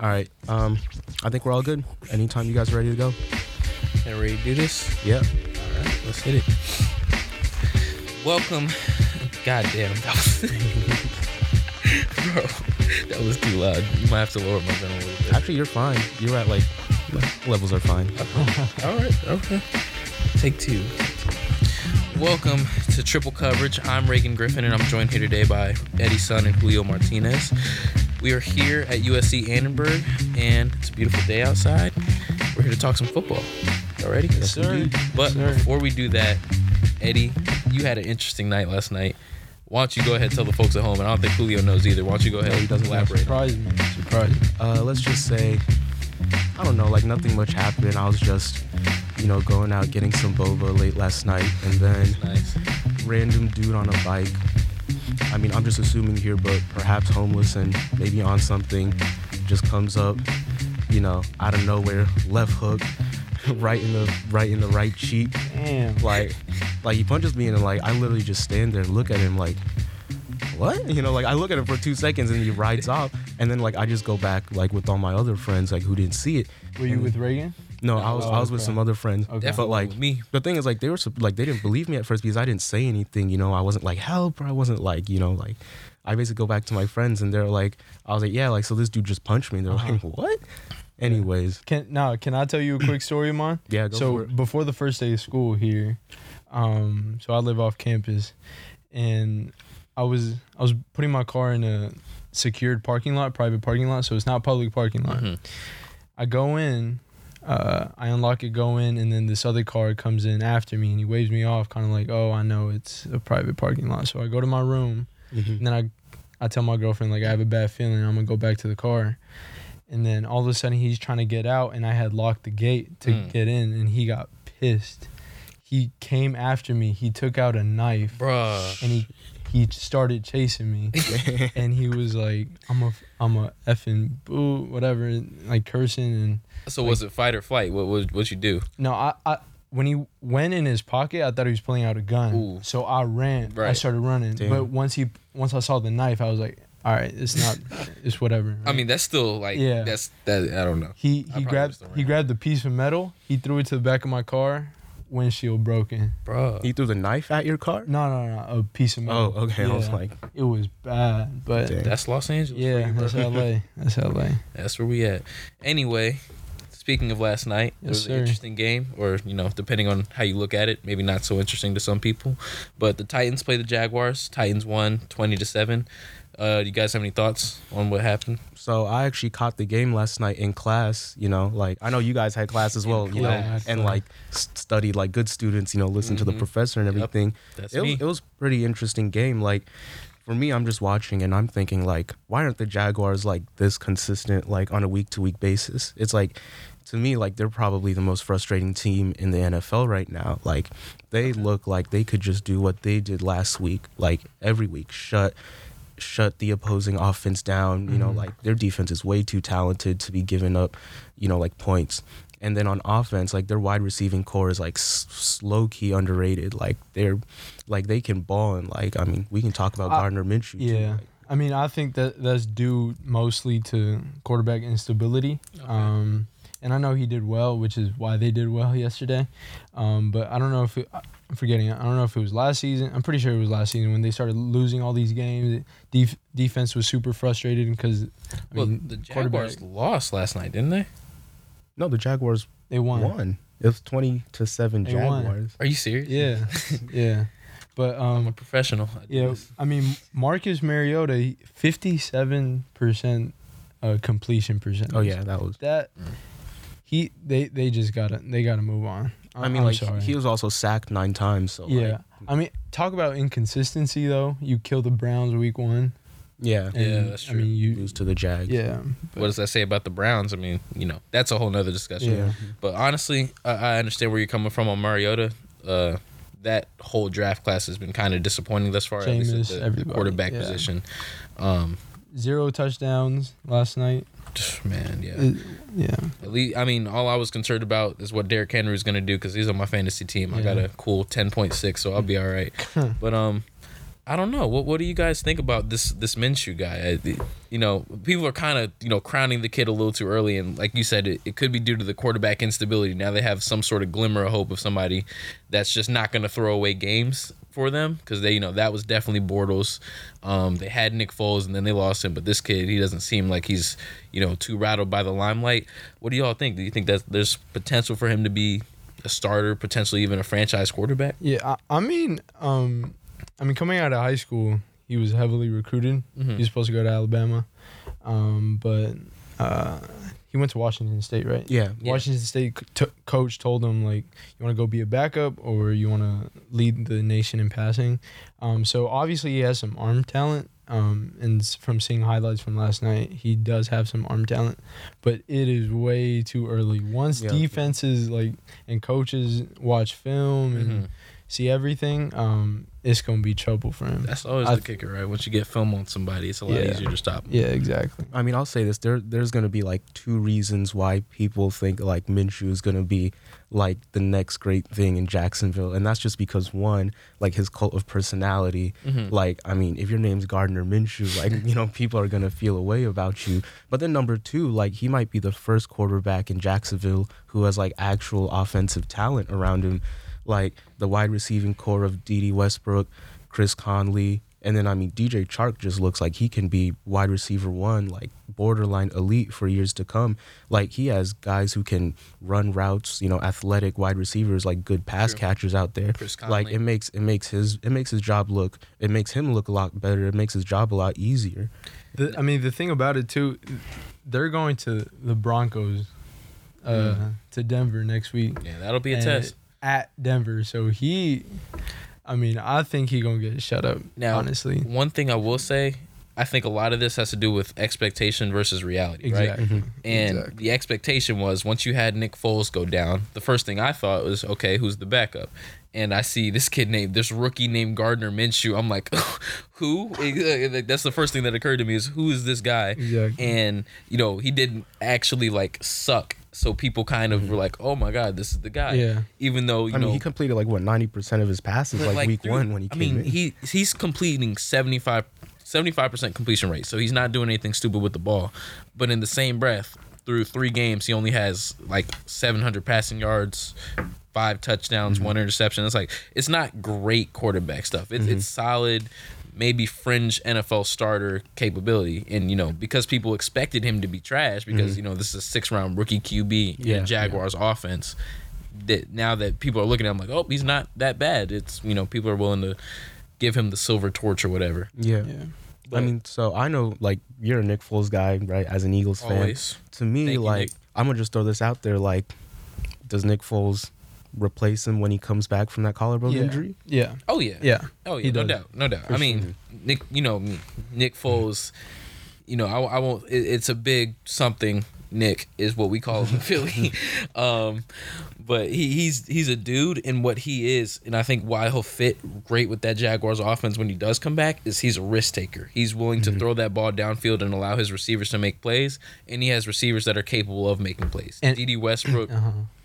All right. I think we're all good. Anytime you guys are ready to go. And ready to do this? Yep. All right. Let's hit it. Welcome. Goddamn. That was... Bro, that was too loud. You might have to lower my gun a little bit. Actually, you're fine. You're at like... Levels are fine. Okay. All right. Okay. Take two. Welcome to Triple Coverage. I'm Reagan Griffin, and I'm joined here today by Eddie Sun and Julio Martinez. We are here at USC Annenberg, and it's a beautiful day outside. We're here to talk some football. Y'all ready? Yes, sir. But before we do that, Eddie, you had an interesting night last night. Why don't you go ahead and tell the folks at home, and I don't think Julio knows either. Why don't you go ahead and elaborate? Surprise me. Let's just say, I don't know, like nothing much happened. I was just, going out, getting some boba late last night, and then random dude on a bike. I mean, I'm just assuming here, but perhaps homeless and maybe on something, just comes up, out of nowhere, left hook, right in the right cheek. Damn. Like he punches me, and I literally just stand there and look at him like, what? I look at him for 2 seconds, and he rides off, and then I just go back with all my other friends who didn't see it. Were you with Reagan? No, I was with some other friends. Okay. But me. The thing is they were they didn't believe me at first because I didn't say anything. I wasn't help, or I wasn't I basically go back to my friends and they're I was yeah, so this dude just punched me. And they're what? Anyways, can I tell you a quick story of mine? Yeah. Go for it. Before the first day of school here, so I live off campus, and I was putting my car in a secured parking lot, private parking lot, so it's not public parking lot. Mm-hmm. I go in. I unlock it, go in, and then this other car comes in after me, and he waves me off, kind of I know it's a private parking lot. So I go to my room, mm-hmm. and then I tell my girlfriend, I have a bad feeling, I'm going to go back to the car. And then all of a sudden, he's trying to get out, and I had locked the gate to get in, and he got pissed. He came after me. He took out a knife, bruh, and he started chasing me, and he was like, I'm a effing boo, whatever, and, cursing. And so was it fight or flight? What you do? No, I when he went in his pocket, I thought he was pulling out a gun. Ooh. So I ran. Right. I started running. Damn. But once I saw the knife, I was like, all right, it's not, it's whatever. Right? I mean, that's still yeah. That's I don't know. He grabbed the piece of metal. He threw it to the back of my car. Windshield broken. Bro. He threw the knife at your car? No. A piece of metal. Oh, okay. Yeah. I was it was bad, but that's Los Angeles. Yeah, that's LA. That's LA. That's where we at. Anyway, speaking of last night, it was an interesting game, or, depending on how you look at it, maybe not so interesting to some people, but the Titans play the Jaguars. Titans won 20-7. Do you guys have any thoughts on what happened? So I actually caught the game last night in class, I know you guys had class as well, and studied like good students, listened to the professor and everything. Yep. It was pretty interesting game. For me, I'm just watching and I'm thinking why aren't the Jaguars this consistent, on a week to week basis? It's to me, they're probably the most frustrating team in the NFL right now. They look like they could just do what they did last week, every week, shut the opposing offense down. Their defense is way too talented to be giving up points. And then on offense, their wide receiving core is low key underrated. They're they can ball, and I mean, we can talk about Gardner Minshew too. I mean, I think that's due mostly to quarterback instability. And I know he did well, which is why they did well yesterday. But I don't know if I'm forgetting. I don't know if it was last season. I'm pretty sure it was last season when they started losing all these games. Defense was super frustrated because the Jaguars lost last night, didn't they? No, the Jaguars won. It was 20-7 Jaguars. Won. Are you serious? Yeah, yeah. But I'm a professional. I mean, Marcus Mariota, 57% completion percentage. Oh yeah, that was that. Mm. They just gotta move on. I mean, he was also sacked 9 times. So yeah, I mean, talk about inconsistency though. You kill the Browns week 1. Yeah, that's true. I mean, you lose to the Jags. Yeah. What does that say about the Browns? I mean, that's a whole nother discussion. Yeah. But honestly, I understand where you're coming from on Mariota. That whole draft class has been kind of disappointing thus far, at least at the quarterback position. 0 touchdowns last night. Man, yeah. At least, I mean, all I was concerned about is what Derrick Henry is going to do because he's on my fantasy team. Yeah. I got a cool 10.6, so I'll be all right. But I don't know. What do you guys think about this Minshew guy? You know, people are kind of, you know, crowning the kid a little too early. And like you said, it could be due to the quarterback instability. Now they have some sort of glimmer of hope of somebody that's just not going to throw away games for them, because they, you know, that was definitely Bortles. They had Nick Foles and then they lost him. But this kid, he doesn't seem like he's, you know, too rattled by the limelight. What do y'all think? Do you think that there's potential for him to be a starter, potentially even a franchise quarterback? Yeah, I mean, coming out of high school, he was heavily recruited. Mm-hmm. He was supposed to go to Alabama, but he went to Washington State, right? Yeah. Washington State coach told him, like, you want to go be a backup or you want to lead the nation in passing. So obviously he has some arm talent, and from seeing highlights from last night, he does have some arm talent, but it is way too early. Once defenses like and coaches watch film and mm-hmm. see everything, it's going to be trouble for him. That's always the kicker, right? Once you get film on somebody, it's a lot easier to stop him. Yeah, exactly. I mean, I'll say this. There's going to be, like, two reasons why people think, like, Minshew is going to be, like, the next great thing in Jacksonville. And that's just because, one, like, his cult of personality. Mm-hmm. Like, I mean, if your name's Gardner Minshew, like, you know, people are going to feel a way about you. But then number two, like, he might be the first quarterback in Jacksonville who has, like, actual offensive talent around him. Like, the wide receiving core of D.D. Westbrook, Chris Conley, and then, I mean, DJ Chark just looks like he can be wide receiver one, like, borderline elite for years to come. Like, he has guys who can run routes, you know, athletic wide receivers, like, good pass catchers out there. Chris Conley. Like, it makes him look a lot better. It makes his job a lot easier. The thing about it, too, they're going to the Broncos to Denver next week. Yeah, that'll be a test. At Denver, so I think he gonna get shut up. Now, honestly, one thing I will say, I think a lot of this has to do with expectation versus reality, exactly. Right? Mm-hmm. And the expectation was, once you had Nick Foles go down, the first thing I thought was, okay, who's the backup? And I see this rookie named Gardner Minshew. I'm like, who? That's the first thing that occurred to me, is who is this guy? Exactly. And you know, he didn't actually like suck. So people kind of were like, oh, my God, this is the guy. Yeah. Even though, you know, he completed, like, what, 90% of his passes, like week one when he came in. He's completing 75% completion rate, so he's not doing anything stupid with the ball. But in the same breath, through 3 games, he only has, like, 700 passing yards, 5 touchdowns, mm-hmm. 1 interception. It's like, it's not great quarterback stuff. It's solid, maybe fringe NFL starter capability. And, you know, because people expected him to be trash because, you know, this is a 6-round rookie QB in Jaguars offense, that now that people are looking at him like, oh, he's not that bad. It's, you know, people are willing to give him the silver torch or whatever. Yeah. But, I mean, so I know, like, you're a Nick Foles guy, right, as an Eagles always. Fan. To me, I'm going to just throw this out there. Like, does Nick Foles replace him when he comes back from that collarbone injury? Yeah. Oh, yeah. Yeah. Oh, yeah. No doubt. For I mean, sure. Nick Foles, you know, I won't, it's a big something. Nick is what we call him in Philly. But he's a dude in what he is, and I think why he'll fit great with that Jaguars offense when he does come back is he's a risk taker. He's willing to throw that ball downfield and allow his receivers to make plays, and he has receivers that are capable of making plays. And D.D. Westbrook,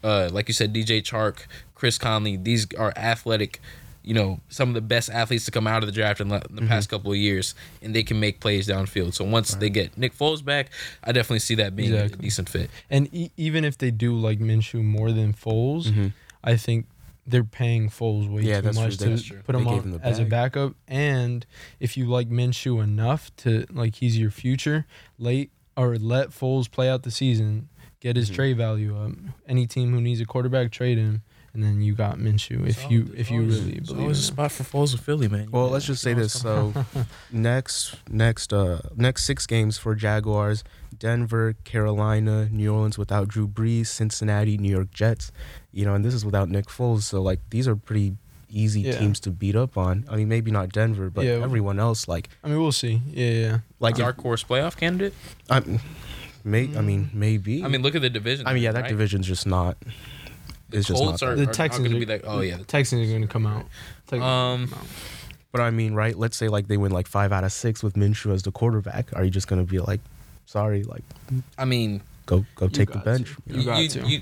like you said, DJ Chark, Chris Conley, these are athletic, you know, some of the best athletes to come out of the draft in the past couple of years, and they can make plays downfield. So once they get Nick Foles back, I definitely see that being a decent fit. And even if they do like Minshew more than Foles, I think they're paying Foles way too much to put him on as a backup. And if you like Minshew enough to, like, he's your future, let Foles play out the season, get his trade value up. Any team who needs a quarterback, trade him. And then you got Minshew if you really believe. There's always a spot for Foles in Philly, man. Well, let's just say this. So, next 6 games for Jaguars: Denver, Carolina, New Orleans without Drew Brees, Cincinnati, New York Jets. You know, and this is without Nick Foles. So, like, these are pretty easy teams to beat up on. I mean, maybe not Denver, but everyone else. Like, I mean, we'll see. Yeah. Like, dark horse playoff candidate. Maybe. I mean, look at the division. I mean, that division's just not. It's just not the Texans are going to be like, the Texans are going to come out. But I mean, right? Let's say, like, they win like 5 out of 6 with Minshew as the quarterback. Are you just going to be like, sorry, like? I mean, go take the bench. You know? You got to. You,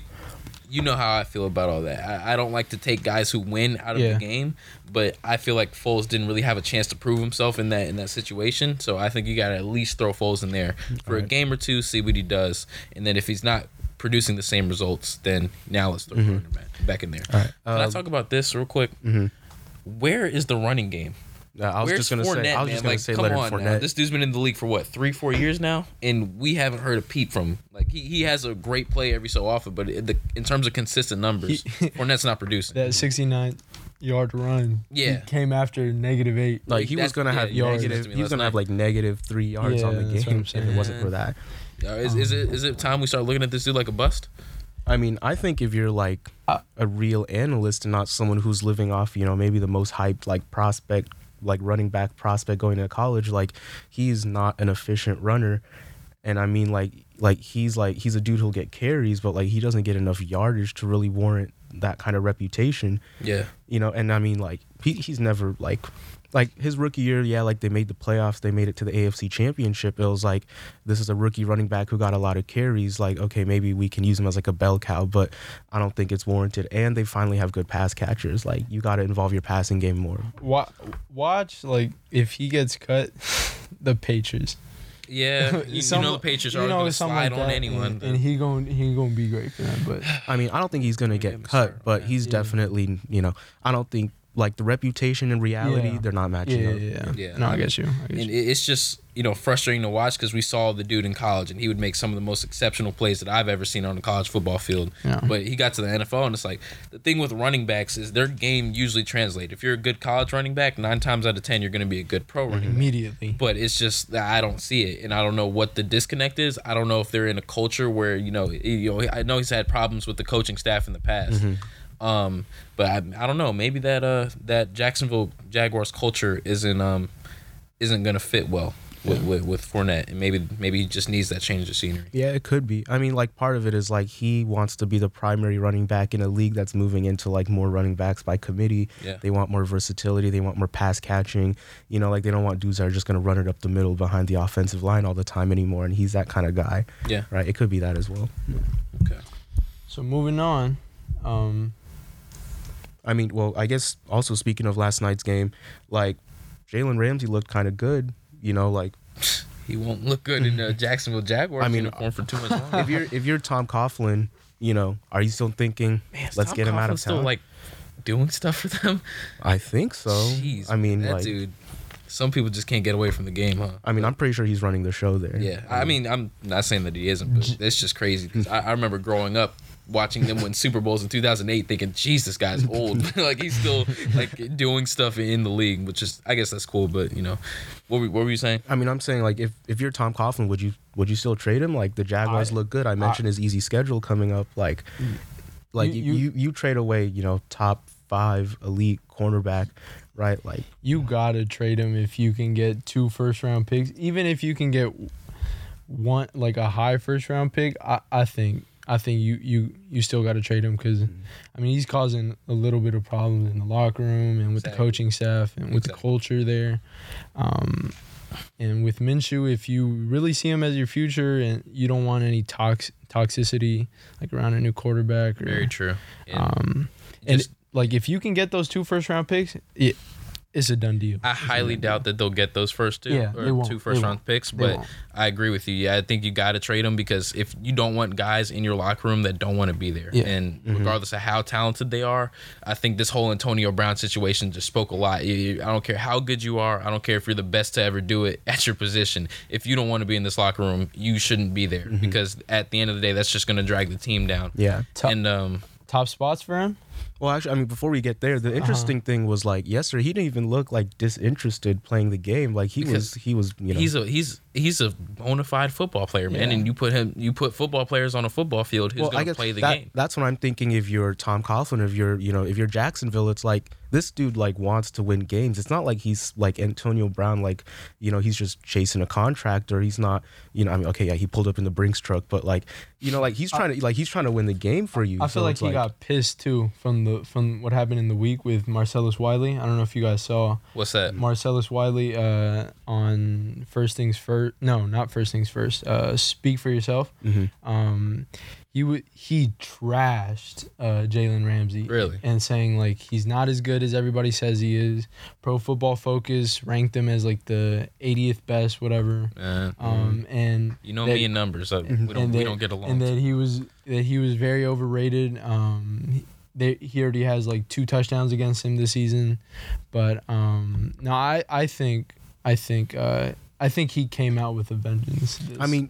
you know how I feel about all that. I don't like to take guys who win out of the game, but I feel like Foles didn't really have a chance to prove himself in that situation. So I think you got to at least throw Foles in there for a game or two, see what he does, and then if he's not producing the same results, then now let's throw Gardner back in there. All right. Can I talk about this real quick? Mm-hmm. Where is the running game? I was just gonna say Leonard Fournette. Now. This dude's been in the league for what, 3-4 years now, and we haven't heard a peep from him. Like he has a great play every so often, but in terms of consistent numbers, Fournette's not producing. That 69-yard run, he came after -8. Like he was gonna have yards. He was gonna have like -3 yards on the game if it wasn't for that. Is it time we start looking at this dude like a bust? I mean, I think if you're like a real analyst and not someone who's living off, you know, maybe the most hyped like prospect, like running back prospect going to college, like he's not an efficient runner. And I mean, like he's a dude who'll get carries, but like he doesn't get enough yardage to really warrant that kind of reputation. Yeah. You know, and I mean, like he's never like his rookie year, like they made the playoffs, they made it to the AFC Championship. It was like, this is a rookie running back who got a lot of carries. Like, okay, maybe we can use him as like a bell cow, but I don't think it's warranted. And they finally have good pass catchers. Like, you got to involve your passing game more. Watch, like, if he gets cut, the Patriots. Yeah, you know the Patriots are going to slide on anyone. And he gonna be great for them. But I mean, I don't think he's going to get cut, but he's definitely, you know, I don't think, like, the reputation and reality, they're not matching up. Yeah. No, I get you. And it's just, you know, frustrating to watch because we saw the dude in college and he would make some of the most exceptional plays that I've ever seen on a college football field. Yeah. But he got to the NFL and it's like, the thing with running backs is their game usually translates. If you're a good college running back, 9 times out of 10, you're going to be a good pro running back. Immediately. But it's just that I don't see it. And I don't know what the disconnect is. I don't know if they're in a culture where, you know I know he's had problems with the coaching staff in the past. Mm-hmm. But I don't know. Maybe that Jacksonville Jaguars culture isn't gonna fit well with Fournette, and maybe he just needs that change of scenery. Yeah, it could be. I mean, like, part of it is like he wants to be the primary running back in a league that's moving into like more running backs by committee. Yeah. They want more versatility. They want more pass catching. You know, like, they don't want dudes that are just gonna run it up the middle behind the offensive line all the time anymore. And he's that kind of guy. Yeah. Right. It could be that as well. Yeah. Okay. So moving on. I mean, well, I guess also speaking of last night's game, like, Jalen Ramsey looked kind of good, you know, like. He won't look good in the Jacksonville Jaguars uniform for too much longer. If you're Tom Coughlin, you know, are you still thinking, man, let's Tom get him Coughlin's out of town? Still, like, doing stuff for them? I think so. Jeez, I mean, that, like, dude. Some people just can't get away from the game, huh? I mean, I'm pretty sure he's running the show there. Yeah, I mean, I'm not saying that he isn't, but it's just crazy because I remember growing up, watching them win Super Bowls in 2008, thinking, "Jeez, this guy's old." Like, he's still like doing stuff in the league, which is, I guess, that's cool. But, you know, what were you saying? I mean, I'm saying, like, if you're Tom Coughlin, would you still trade him? Like, the Jaguars look good. I mentioned his easy schedule coming up. Like you trade away, you know, top 5 elite cornerback, right? Like, you gotta trade him if you can get 2 first-round picks. Even if you can get one, like, a high first-round pick, I think you still got to trade him because, I mean, he's causing a little bit of problems in the locker room and with the coaching staff and with the culture there. And with Minshew, if you really see him as your future and you don't want any toxicity, like, around a new quarterback. Or, very true. Yeah. And if you can get those 2 first-round picks, it's a done deal. I highly doubt that they'll get those first 2 or 2 first-round picks, but I agree with you. Yeah, I think you got to trade them because if you don't want guys in your locker room that don't want to be there, and regardless of how talented they are, I think this whole Antonio Brown situation just spoke a lot. I don't care how good you are. I don't care if you're the best to ever do it at your position. If you don't want to be in this locker room, you shouldn't be there because at the end of the day, that's just going to drag the team down. Yeah. Top spots for him? Well, actually, I mean, before we get there, the interesting thing was, like, yesterday he didn't even look like disinterested playing the game. Like, he was, you know, he's a bona fide football player, man. Yeah. And you put football players on a football field who's going to play the game. That's what I'm thinking. If you're Tom Coughlin, if you're Jacksonville, it's like, this dude, like, wants to win games. It's not like he's like Antonio Brown, like, you know, he's just chasing a contract, or he's not, you know, I mean, okay, yeah, he pulled up in the Brinks truck, but, like, you know, like, he's trying to win the game for you. I feel like he got pissed too from from what happened in the week with Marcellus Wiley. I don't know if you guys saw. What's that? Marcellus Wiley on First Things First. No, not First Things First. Speak for Yourself. Mm-hmm. He trashed Jalen Ramsey. Really? And saying, like, he's not as good as everybody says he is. Pro Football Focus ranked him as, like, the 80th best, whatever. And you know that, me in numbers. We don't get along. And that he was very overrated. He already has, like, 2 touchdowns against him this season. But, no, I think he came out with a vengeance.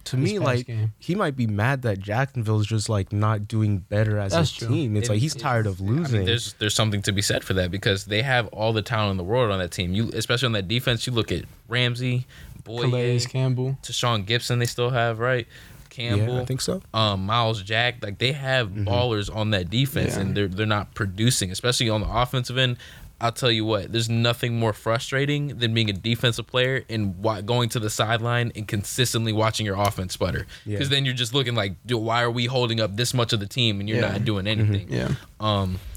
To me, he might be mad that Jacksonville's just, like, not doing better as a team. It's he's tired of losing. I mean, there's something to be said for that because they have all the talent in the world on that team. You, especially on that defense, you look at Ramsey, Boye, Calais Campbell, Tashawn Gibson. They still have Campbell. Yeah, I think so. Miles Jack. Like, they have ballers on that defense, and they're not producing, especially on the offensive end. I'll tell you what, there's nothing more frustrating than being a defensive player and going to the sideline and consistently watching your offense sputter. Because then you're just looking like, dude, why are we holding up this much of the team and you're not doing anything?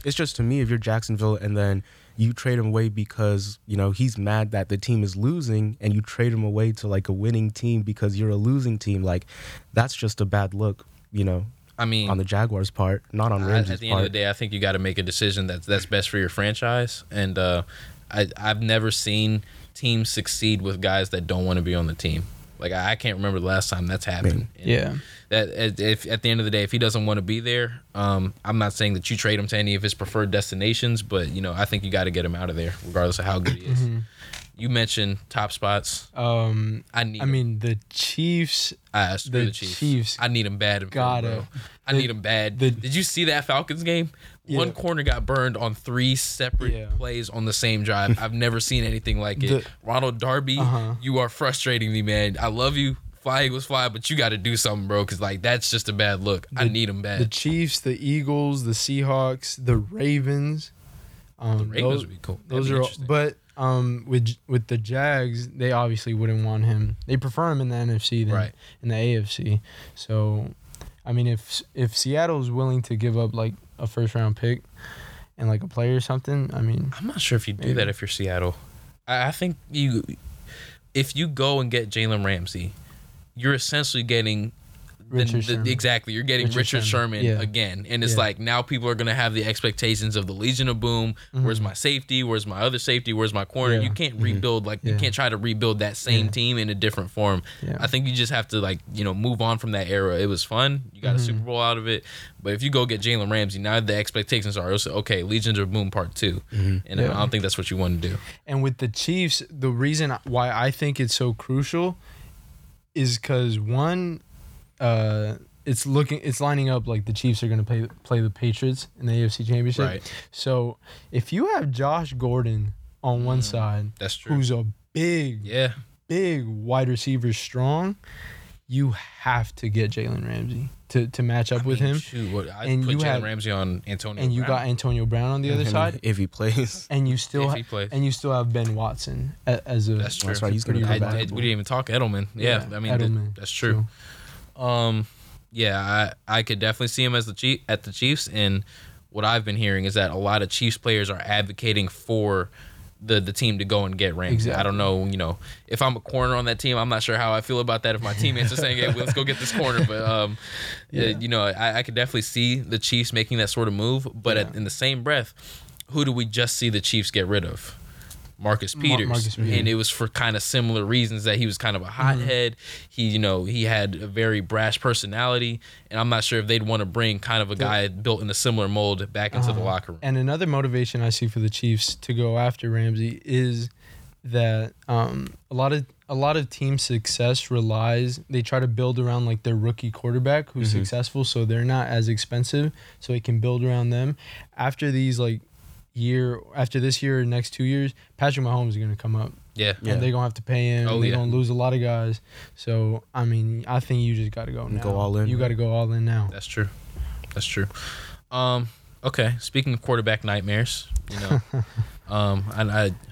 It's just, to me, if you're Jacksonville and then you trade him away because, you know, he's mad that the team is losing and you trade him away to, like, a winning team because you're a losing team, like, that's just a bad look, you know. I mean, on the Jaguars' part, not on Ramsey's part. At the end of the day, I think you got to make a decision that's best for your franchise. And I've never seen teams succeed with guys that don't want to be on the team. Like, I can't remember the last time that's happened. Yeah. That if at the end of the day, if he doesn't want to be there, I'm not saying that you trade him to any of his preferred destinations, but, you know, I think you got to get him out of there, regardless of how good he is. You mentioned top spots. The Chiefs. Screw the Chiefs. I need them bad. Need them bad. Did you see that Falcons game? Yeah. One corner got burned on 3 separate plays on the same drive. I've never seen anything like it. Ronald Darby, you are frustrating me, man. I love you. Fly Eagles fly, but you got to do something, bro, because, like, that's just a bad look. I need them bad. The Chiefs, the Eagles, the Seahawks, the Ravens. The Ravens would be cool. Those are all, but. With the Jags, they obviously wouldn't want him. They prefer him in the NFC than in the AFC. So, I mean, if Seattle's willing to give up, like, a first-round pick and, like, a player or something, I mean... I'm not sure if you do that if you're Seattle. I think you... If you go and get Jalen Ramsey, you're essentially getting... you're getting Richard Sherman again, and it's like now people are gonna have the expectations of the Legion of Boom. Where's my safety? Where's my other safety? Where's my corner? You can't rebuild you can't try to rebuild that same team in a different form. I think you just have to, like, you know, move on from that era. It was fun. You got a Super Bowl out of it, but if you go get Jalen Ramsey now, the expectations are also, okay, Legion of Boom Part 2, and I don't think that's what you want to do. And with the Chiefs, the reason why I think it's so crucial is because one. It's lining up like the Chiefs are going to play the Patriots in the AFC Championship. Right. So if you have Josh Gordon on one side, that's true. Who's a big wide receiver, strong, you have to get Jalen Ramsey to match up with him. Shoot, put Jalen Ramsey on Antonio Brown. And you got Antonio Brown on the other side if he plays. And you still have Ben Watson as a. That's true. That's right. He's going to be bad. We didn't even talk Edelman. Yeah I mean Edelman. That's true. So, I could definitely see him as the Chiefs, and what I've been hearing is that a lot of Chiefs players are advocating for the team to go and get Ramsey. Exactly. I don't know, you know, if I'm a corner on that team, I'm not sure how I feel about that if my teammates are saying, hey, let's go get this corner. But, you know, I could definitely see the Chiefs making that sort of move. But in the same breath, who do we just see the Chiefs get rid of? Marcus Peters, and it was for kind of similar reasons that he was kind of a hothead. He had a very brash personality, and I'm not sure if they'd want to bring kind of a guy built in a similar mold back into the locker room. And another motivation I see for the Chiefs to go after Ramsey is that a lot of team success relies, they try to build around, like, their rookie quarterback who's successful, so they're not as expensive, so they can build around them. After this year or next 2 years, Patrick Mahomes is going to come up. And they're going to have to pay him. They're going to lose a lot of guys. So, I mean, I think you just got to go now. Go all in. You got to go all in now. That's true. Okay, speaking of quarterback nightmares, you know,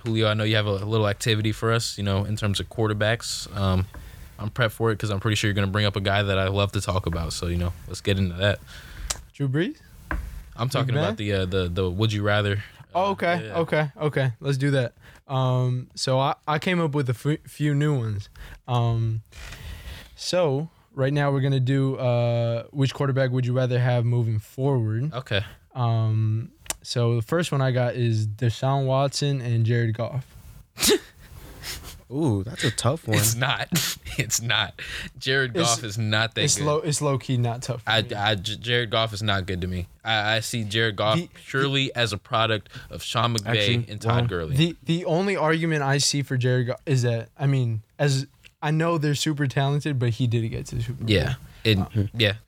Julio, I know you have a little activity for us, you know, in terms of quarterbacks. I'm prepped for it because I'm pretty sure you're going to bring up a guy that I love to talk about. So, you know, let's get into that. Drew Brees? I'm talking about the would you rather. Okay. Let's do that. So I came up with a few new ones. So right now we're gonna do which quarterback would you rather have moving forward? Okay. So the first one I got is Deshaun Watson and Jared Goff. Ooh, that's a tough one. It's not. Jared Goff is not that good. It's low key not tough. Jared Goff is not good to me. I see Jared Goff purely as a product of Sean McVay and Todd Gurley. The only argument I see for Jared Goff is that, I mean, as I know they're super talented, but he did get to the Super Bowl. Yeah.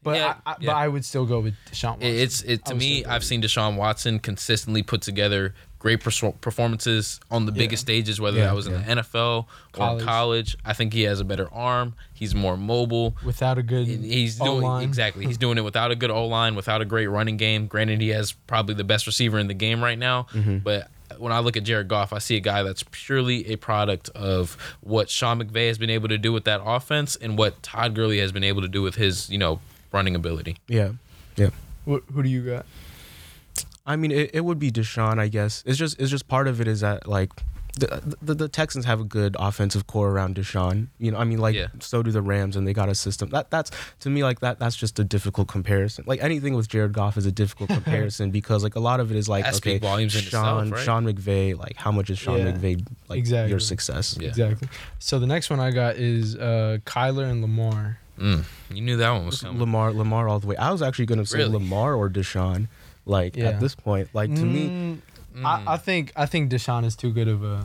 But I would still go with Deshaun Watson. I've seen Deshaun Watson consistently put together great performances on the biggest stages, whether that was in the NFL or college. I think he has a better arm. He's more mobile. Without a good O-line. He's doing it without a good O-line, without a great running game. Granted, he has probably the best receiver in the game right now. Mm-hmm. But when I look at Jared Goff, I see a guy that's purely a product of what Sean McVay has been able to do with that offense and what Todd Gurley has been able to do with his, running ability. Yeah. Yeah. Who do you got? I mean, it would be Deshaun, I guess. It's just part of it is that, like, the Texans have a good offensive core around Deshaun. So do the Rams, and they got a system. That's to me, like, that's just a difficult comparison. Like, anything with Jared Goff is a difficult comparison because, like, a lot of it is, like, okay, Sean McVay, like, how much is Sean McVay, like, your success? Yeah. Exactly. So the next one I got is Kyler and Lamar. You knew that one was coming. Lamar all the way. I was actually going to say Lamar or Deshaun. Like, at this point, like, to me... I think Deshaun is too good of a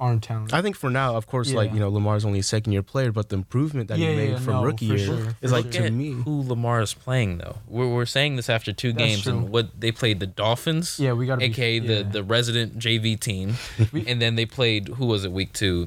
arm talent. I think for now, of course, like, Lamar's only a second-year player, but the improvement that he made from rookie year is, like, to me... who Lamar is playing, though. We're saying this after two games, and what they played the Dolphins, a.k.a. the resident JV team, and then they played, who was it, week two,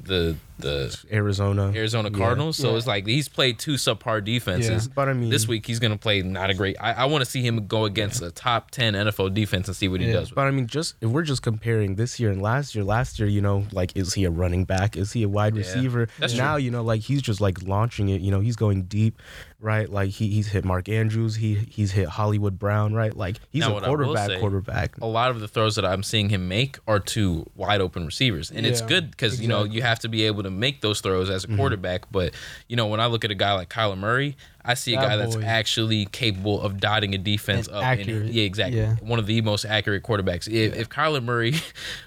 the Arizona Cardinals. So it's like he's played two subpar defenses. But I mean, this week he's gonna play not a great. I want to see him go against a top 10 NFL defense and see what he does. But I mean, just if we're just comparing this year and last year, like, is he a running back? Is he a wide receiver? That's now true. Like, he's just, like, launching it. He's going deep, right? Like, he's hit Mark Andrews. He's hit Hollywood Brown, right? Like, he's now a quarterback. A lot of the throws that I'm seeing him make are to wide open receivers, and it's good because you have to be able to make those throws as a quarterback, but when I look at a guy like Kyler Murray, I see a guy that's actually capable of dotting a defense up. Accurate. And, one of the most accurate quarterbacks. If Kyler Murray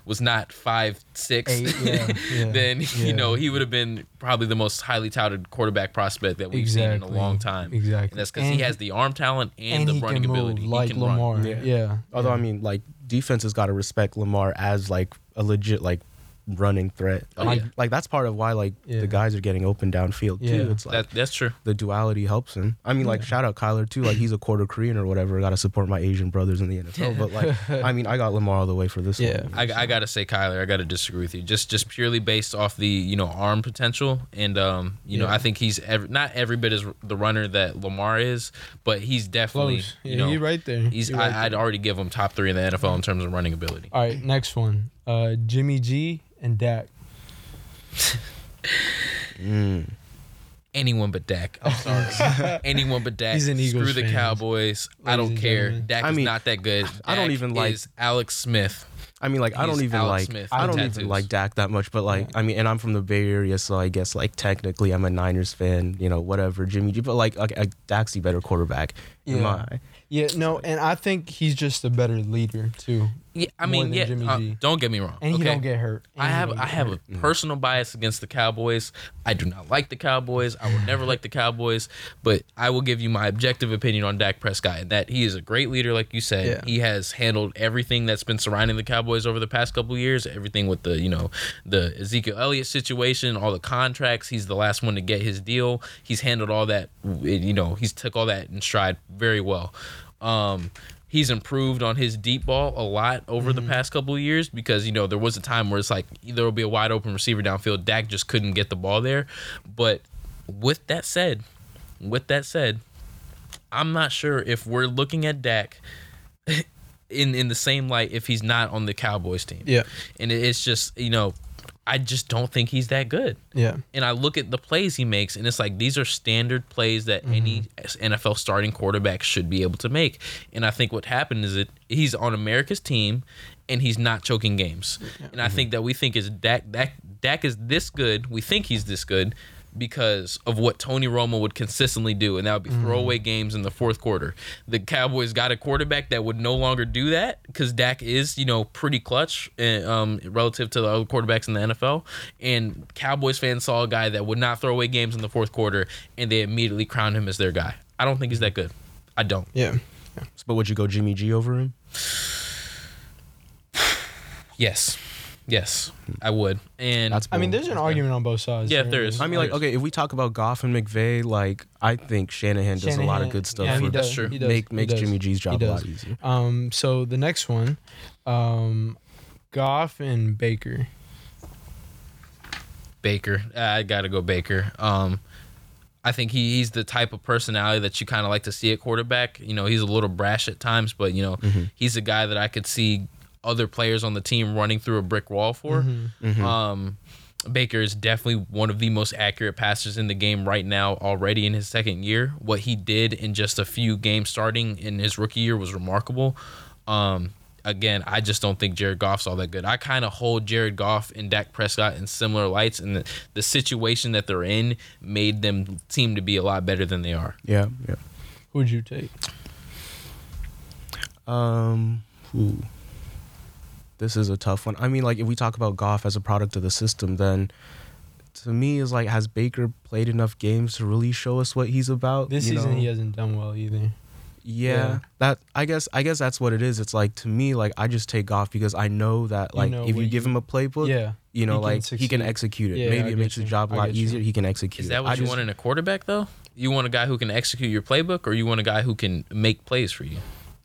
was not 5'6", then he would have been probably the most highly touted quarterback prospect that we've seen in a long time. Exactly, and that's because he has the arm talent and the running ability. Like, he can Lamar. Run. Yeah. Although I mean, like, defense has got to respect Lamar as, like, a legit, like, running threat. Like, that's part of why, like, the guys are getting open downfield too. It's like that's true. The duality helps him. I mean, like, shout out Kyler too. Like, he's a quarter Korean or whatever. I gotta support my Asian brothers in the NFL. But, like, I mean, I got Lamar all the way for this one. I gotta say Kyler. I gotta disagree with you. Just purely based off the arm potential, and I think he's not every bit as the runner that Lamar is, but he's definitely close. You're right there. I'd already give him top 3 in the NFL in terms of running ability. All right, next one. Jimmy G and Dak. Anyone but Dak. I'm sorry. Anyone but Dak. He's an Eagles fan. Screw the Cowboys. I don't care. Dak is not that good. I don't even like Alex Smith. I mean, like, I don't even like Dak that much, but, like, I mean, and I'm from the Bay Area, so I guess, like, technically I'm a Niners fan, whatever, Jimmy G, but, like, Dak's the better quarterback. And I think he's just a better leader too. Yeah, I mean, don't get me wrong. And he don't get hurt. I have a personal bias against the Cowboys. I do not like the Cowboys. I will never like the Cowboys. But I will give you my objective opinion on Dak Prescott, and that he is a great leader, like you said. Yeah. He has handled everything that's been surrounding the Cowboys over the past couple of years. Everything with the the Ezekiel Elliott situation, all the contracts. He's the last one to get his deal. He's handled all that. He's took all that in stride very well. He's improved on his deep ball a lot over the past couple of years because, there was a time where it's like there will be a wide open receiver downfield. Dak just couldn't get the ball there. But with that said, I'm not sure if we're looking at Dak in the same light if he's not on the Cowboys team. Yeah. And it's just, I just don't think he's that good. Yeah. And I look at the plays he makes, and it's like these are standard plays that any NFL starting quarterback should be able to make. And I think what happened is that he's on America's team, and he's not choking games. Yeah. And I think that we think is Dak is this good. We think he's this good because of what Tony Romo would consistently do, and that would be throwaway games in the fourth quarter. The Cowboys got a quarterback that would no longer do that because Dak is, you know, pretty clutch relative to the other quarterbacks in the NFL. And Cowboys fans saw a guy that would not throw away games in the fourth quarter, and they immediately crowned him as their guy. I don't think he's that good. I don't. Yeah. But would you go Jimmy G over him? Yes, I would. And that's cool. I mean, there's an argument on both sides. Yeah, there is. I mean, like, okay, if we talk about Goff and McVay, like, I think Shanahan does a lot of good stuff. Yeah, he does. That's true. Makes Jimmy G's job a lot easier. So the next one, Goff and Baker. Baker. I gotta go Baker. I think he's the type of personality that you kind of like to see at quarterback. You know, he's a little brash at times, but, you know, he's a guy that I could see other players on the team running through a brick wall for. Baker is definitely one of the most accurate passers in the game right now, already in his second year. What he did in just a few games starting in his rookie year was remarkable. Again, I just don't think Jared Goff's all that good. I kind of hold Jared Goff and Dak Prescott in similar lights, and the situation that they're in made them seem to be a lot better than they are. Yeah, yeah. Who'd you take? Who? This is a tough one. I mean, like, if we talk about Goff as a product of the system, then to me is like, has Baker played enough games to really show us what he's about? This season, he hasn't done well either. Yeah. That I guess that's what it is. It's like, to me, like, I just take Goff because I know that, like, if you give him a playbook, you know, like, he can execute it. Maybe it makes his job a lot easier. He can execute it. Is that what you want in a quarterback, though? You want a guy who can execute your playbook, or you want a guy who can make plays for you?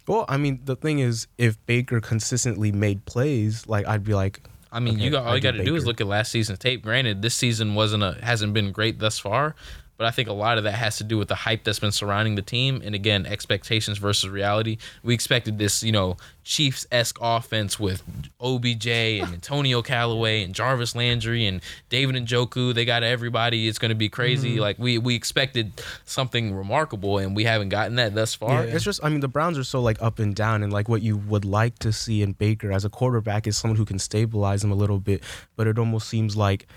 Well, I mean, the thing is, if Baker consistently made plays, like, I'd be like, I mean, okay, all you got to do is look at last season's tape. Granted, this season hasn't been great thus far, but I think a lot of that has to do with the hype that's been surrounding the team, and again, expectations versus reality. We expected this, you know, Chiefs-esque offense with OBJ and Antonio Callaway and Jarvis Landry and David Njoku. They got everybody. It's going to be crazy. Like, we expected something remarkable, and we haven't gotten that thus far. Yeah. It's just, I mean, the Browns are so, like, up and down, and, like, what you would like to see in Baker as a quarterback is someone who can stabilize him a little bit, but it almost seems like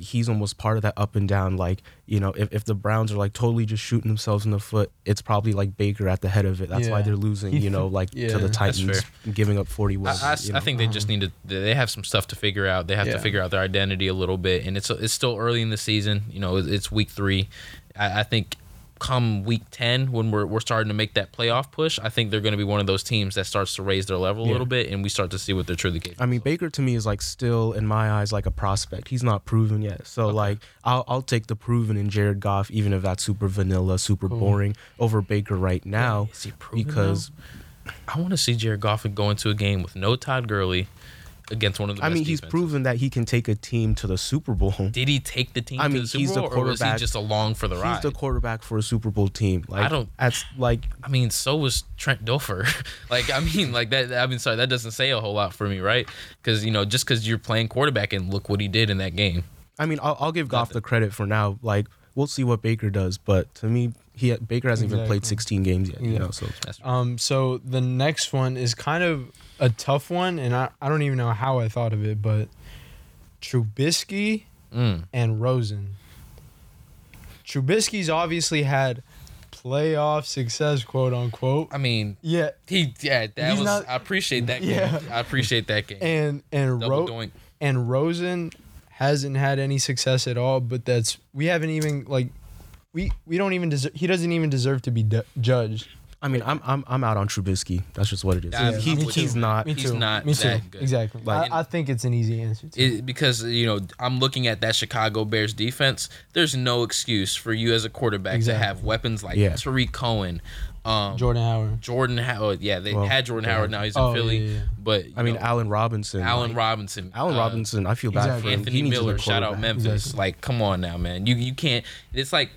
he's almost part of that up and down. Like, you know, if the Browns are like totally just shooting themselves in the foot, it's probably like Baker at the head of it. That's why they're losing, you know, like to the Titans, giving up 40 wins. I think they just need to, they have some stuff to figure out. They have to figure out their identity a little bit. And it's still early in the season. You know, it's week 3. I think come week 10, when we're starting to make that playoff push, I think they're going to be one of those teams that starts to raise their level a little bit, and we start to see what they're truly capable. I mean, Baker to me is like still in my eyes like a prospect. He's not proven yet, so like I'll take the proven in Jared Goff, even if that's super vanilla, super boring, over Baker right now. Is he proven because now? I want to see Jared Goff go into a game with no Todd Gurley against one of the best defenses. He's proven that he can take a team to the Super Bowl. Did he take the team to the Super Bowl, or was he just along for the ride? He's the quarterback for a Super Bowl team. Like, so was Trent Dilfer. That doesn't say a whole lot for me, right? Because, you know, just because you're playing quarterback, and look what he did in that game. I mean, I'll give Goff the credit for now. Like, we'll see what Baker does, but to me, Baker hasn't even played 16 games yet. You know, so. So the next one is kind of a tough one, and I don't even know how I thought of it, but Trubisky and Rosen. Trubisky's obviously had playoff success, quote unquote. I mean, I appreciate that game. Yeah. I appreciate that game. And Rosen hasn't had any success at all, but he doesn't even deserve to be judged. I mean, I'm out on Trubisky. That's just what it is. Yeah, he's not. Me too. He's not that good. Exactly. Like, I think it's an easy answer too. Because, you know, I'm looking at that Chicago Bears defense. There's no excuse for you as a quarterback to have weapons like Tariq Cohen, Jordan Howard. Yeah, they had Jordan Howard. Now he's in Philly. Yeah, yeah. But I mean, Allen Robinson. I feel bad for him. Anthony Miller. Shout out Memphis. Exactly. Like, come on now, man. You can't. It's like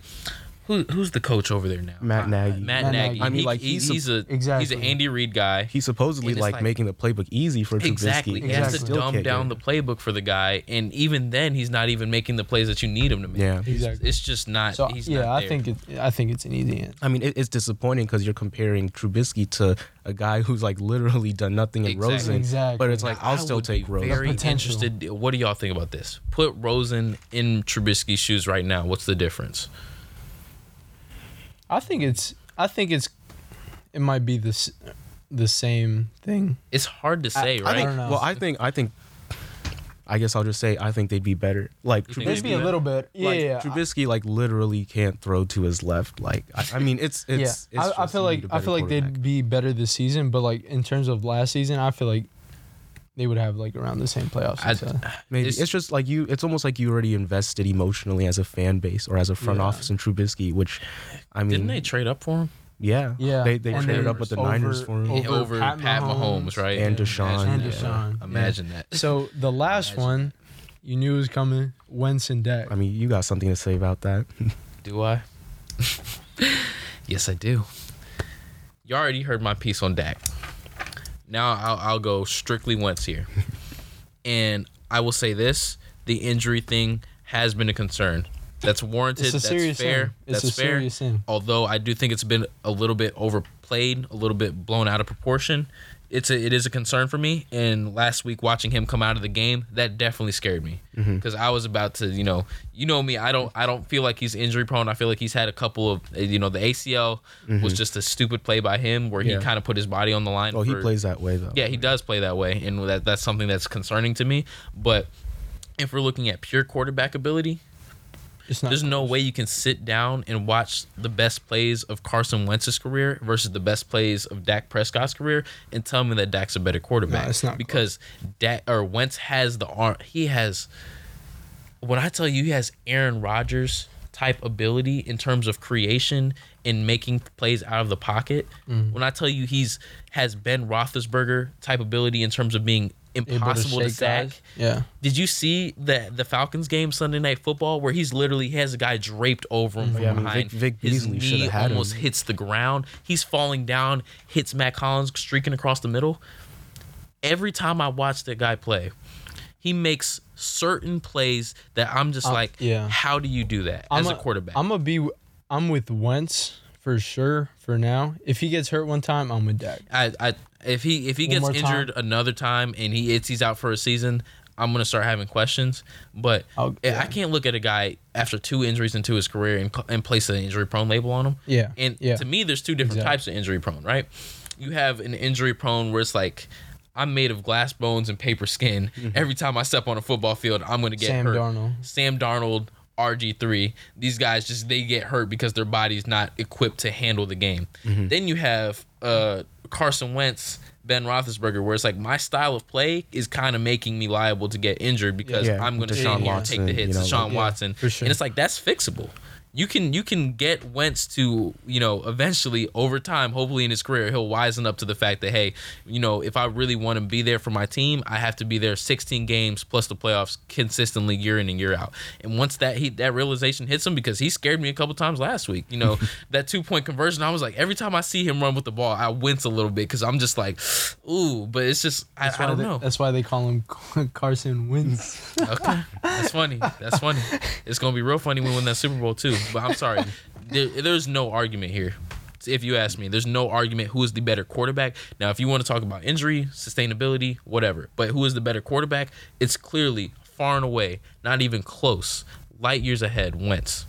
Who's the coach over there now? Matt Nagy. Matt Nagy. I mean, he's an Andy Reid guy. He's supposedly like making the playbook easy for Trubisky. Exactly. He has to dumb down the playbook for the guy, and even then, he's not even making the plays that you need him to make. Yeah, exactly. It's just not. So, he's not there. I think it's an easy end. I mean, it's disappointing because you're comparing Trubisky to a guy who's like literally done nothing in Rosen. Exactly. But it's like I'll still take Rosen. Very interested. What do y'all think about this? Put Rosen in Trubisky's shoes right now. What's the difference? I think it might be the same thing. It's hard to say, right? I don't know. Well, I think they'd be better. Like Trubisky a little bit. Yeah. Trubisky like literally can't throw to his left. Like I mean it's yeah. I feel like they'd be better this season, but like in terms of last season, I feel like they would have like around the same playoffs. Maybe it's just like you. It's almost like you already invested emotionally as a fan base or as a front office in Trubisky. Which, I mean, didn't they trade up for him? Yeah. They traded up with the Niners for him over Pat Mahomes, right? And Deshaun. Imagine that. So the last one, you knew was coming. Wentz and Dak. I mean, you got something to say about that? Do I? Yes, I do. You already heard my piece on Dak. Now I'll go strictly Wentz here. And I will say this, the injury thing has been a concern. That's warranted. That's fair. It's a serious thing. Although I do think it's been a little bit overplayed, a little bit blown out of proportion. It is a concern for me. And last week watching him come out of the game, that definitely scared me because I was about to, you know me. I don't feel like he's injury prone. I feel like he's had a couple of, the ACL was just a stupid play by him where he kind of put his body on the line. Oh, he plays that way though. Yeah, he does play that way, and that's something that's concerning to me. But if we're looking at pure quarterback ability, there's no way you can sit down and watch the best plays of Carson Wentz's career versus the best plays of Dak Prescott's career and tell me that Dak's a better quarterback. No, it's not because Wentz has the arm. He has, when I tell you, he has Aaron Rodgers type ability in terms of creation and making plays out of the pocket. Mm-hmm. When I tell you he has Ben Roethlisberger type ability in terms of being impossible to sack. Yeah. Did you see the Falcons game Sunday Night Football where he's literally has a guy draped over him from behind? Vic Beasley his knee had almost hits the ground. He's falling down, hits Matt Collins streaking across the middle. Every time I watch that guy play, he makes certain plays that I'm just how do you do that as a quarterback? I'm with Wentz for sure for now. If he gets hurt one time, I'm with Dak. If he gets injured another time and he's out for a season, I'm gonna start having questions. But I can't look at a guy after two injuries into his career and place an injury prone label on him. Yeah. And to me, there's two different types of injury prone, right? You have an injury prone where it's like, I'm made of glass bones and paper skin. Mm-hmm. Every time I step on a football field, I'm gonna get hurt. Sam Darnold. RG3, these guys they get hurt because their body's not equipped to handle the game. Mm-hmm. Then you have Carson Wentz, Ben Roethlisberger, where it's like my style of play is kind of making me liable to get injured because I'm going to take the hits, Deshaun Watson, for sure. And it's like that's fixable. You can get Wentz to, eventually over time, hopefully in his career, he'll wisen up to the fact that, hey, if I really want to be there for my team, I have to be there 16 games plus the playoffs consistently year in and year out. And once that realization hits him, because he scared me a couple times last week, that 2-point conversion, I was like, every time I see him run with the ball, I wince a little bit because I'm just like, ooh, but it's just, I don't know. That's why they call him Carson Wentz. Okay. That's funny. It's going to be real funny when we win that Super Bowl too. But I'm sorry, there's no argument here. If you ask me, there's no argument who is the better quarterback. Now, if you want to talk about injury, sustainability, whatever, but who is the better quarterback, it's clearly far and away, not even close, light years ahead, Wentz.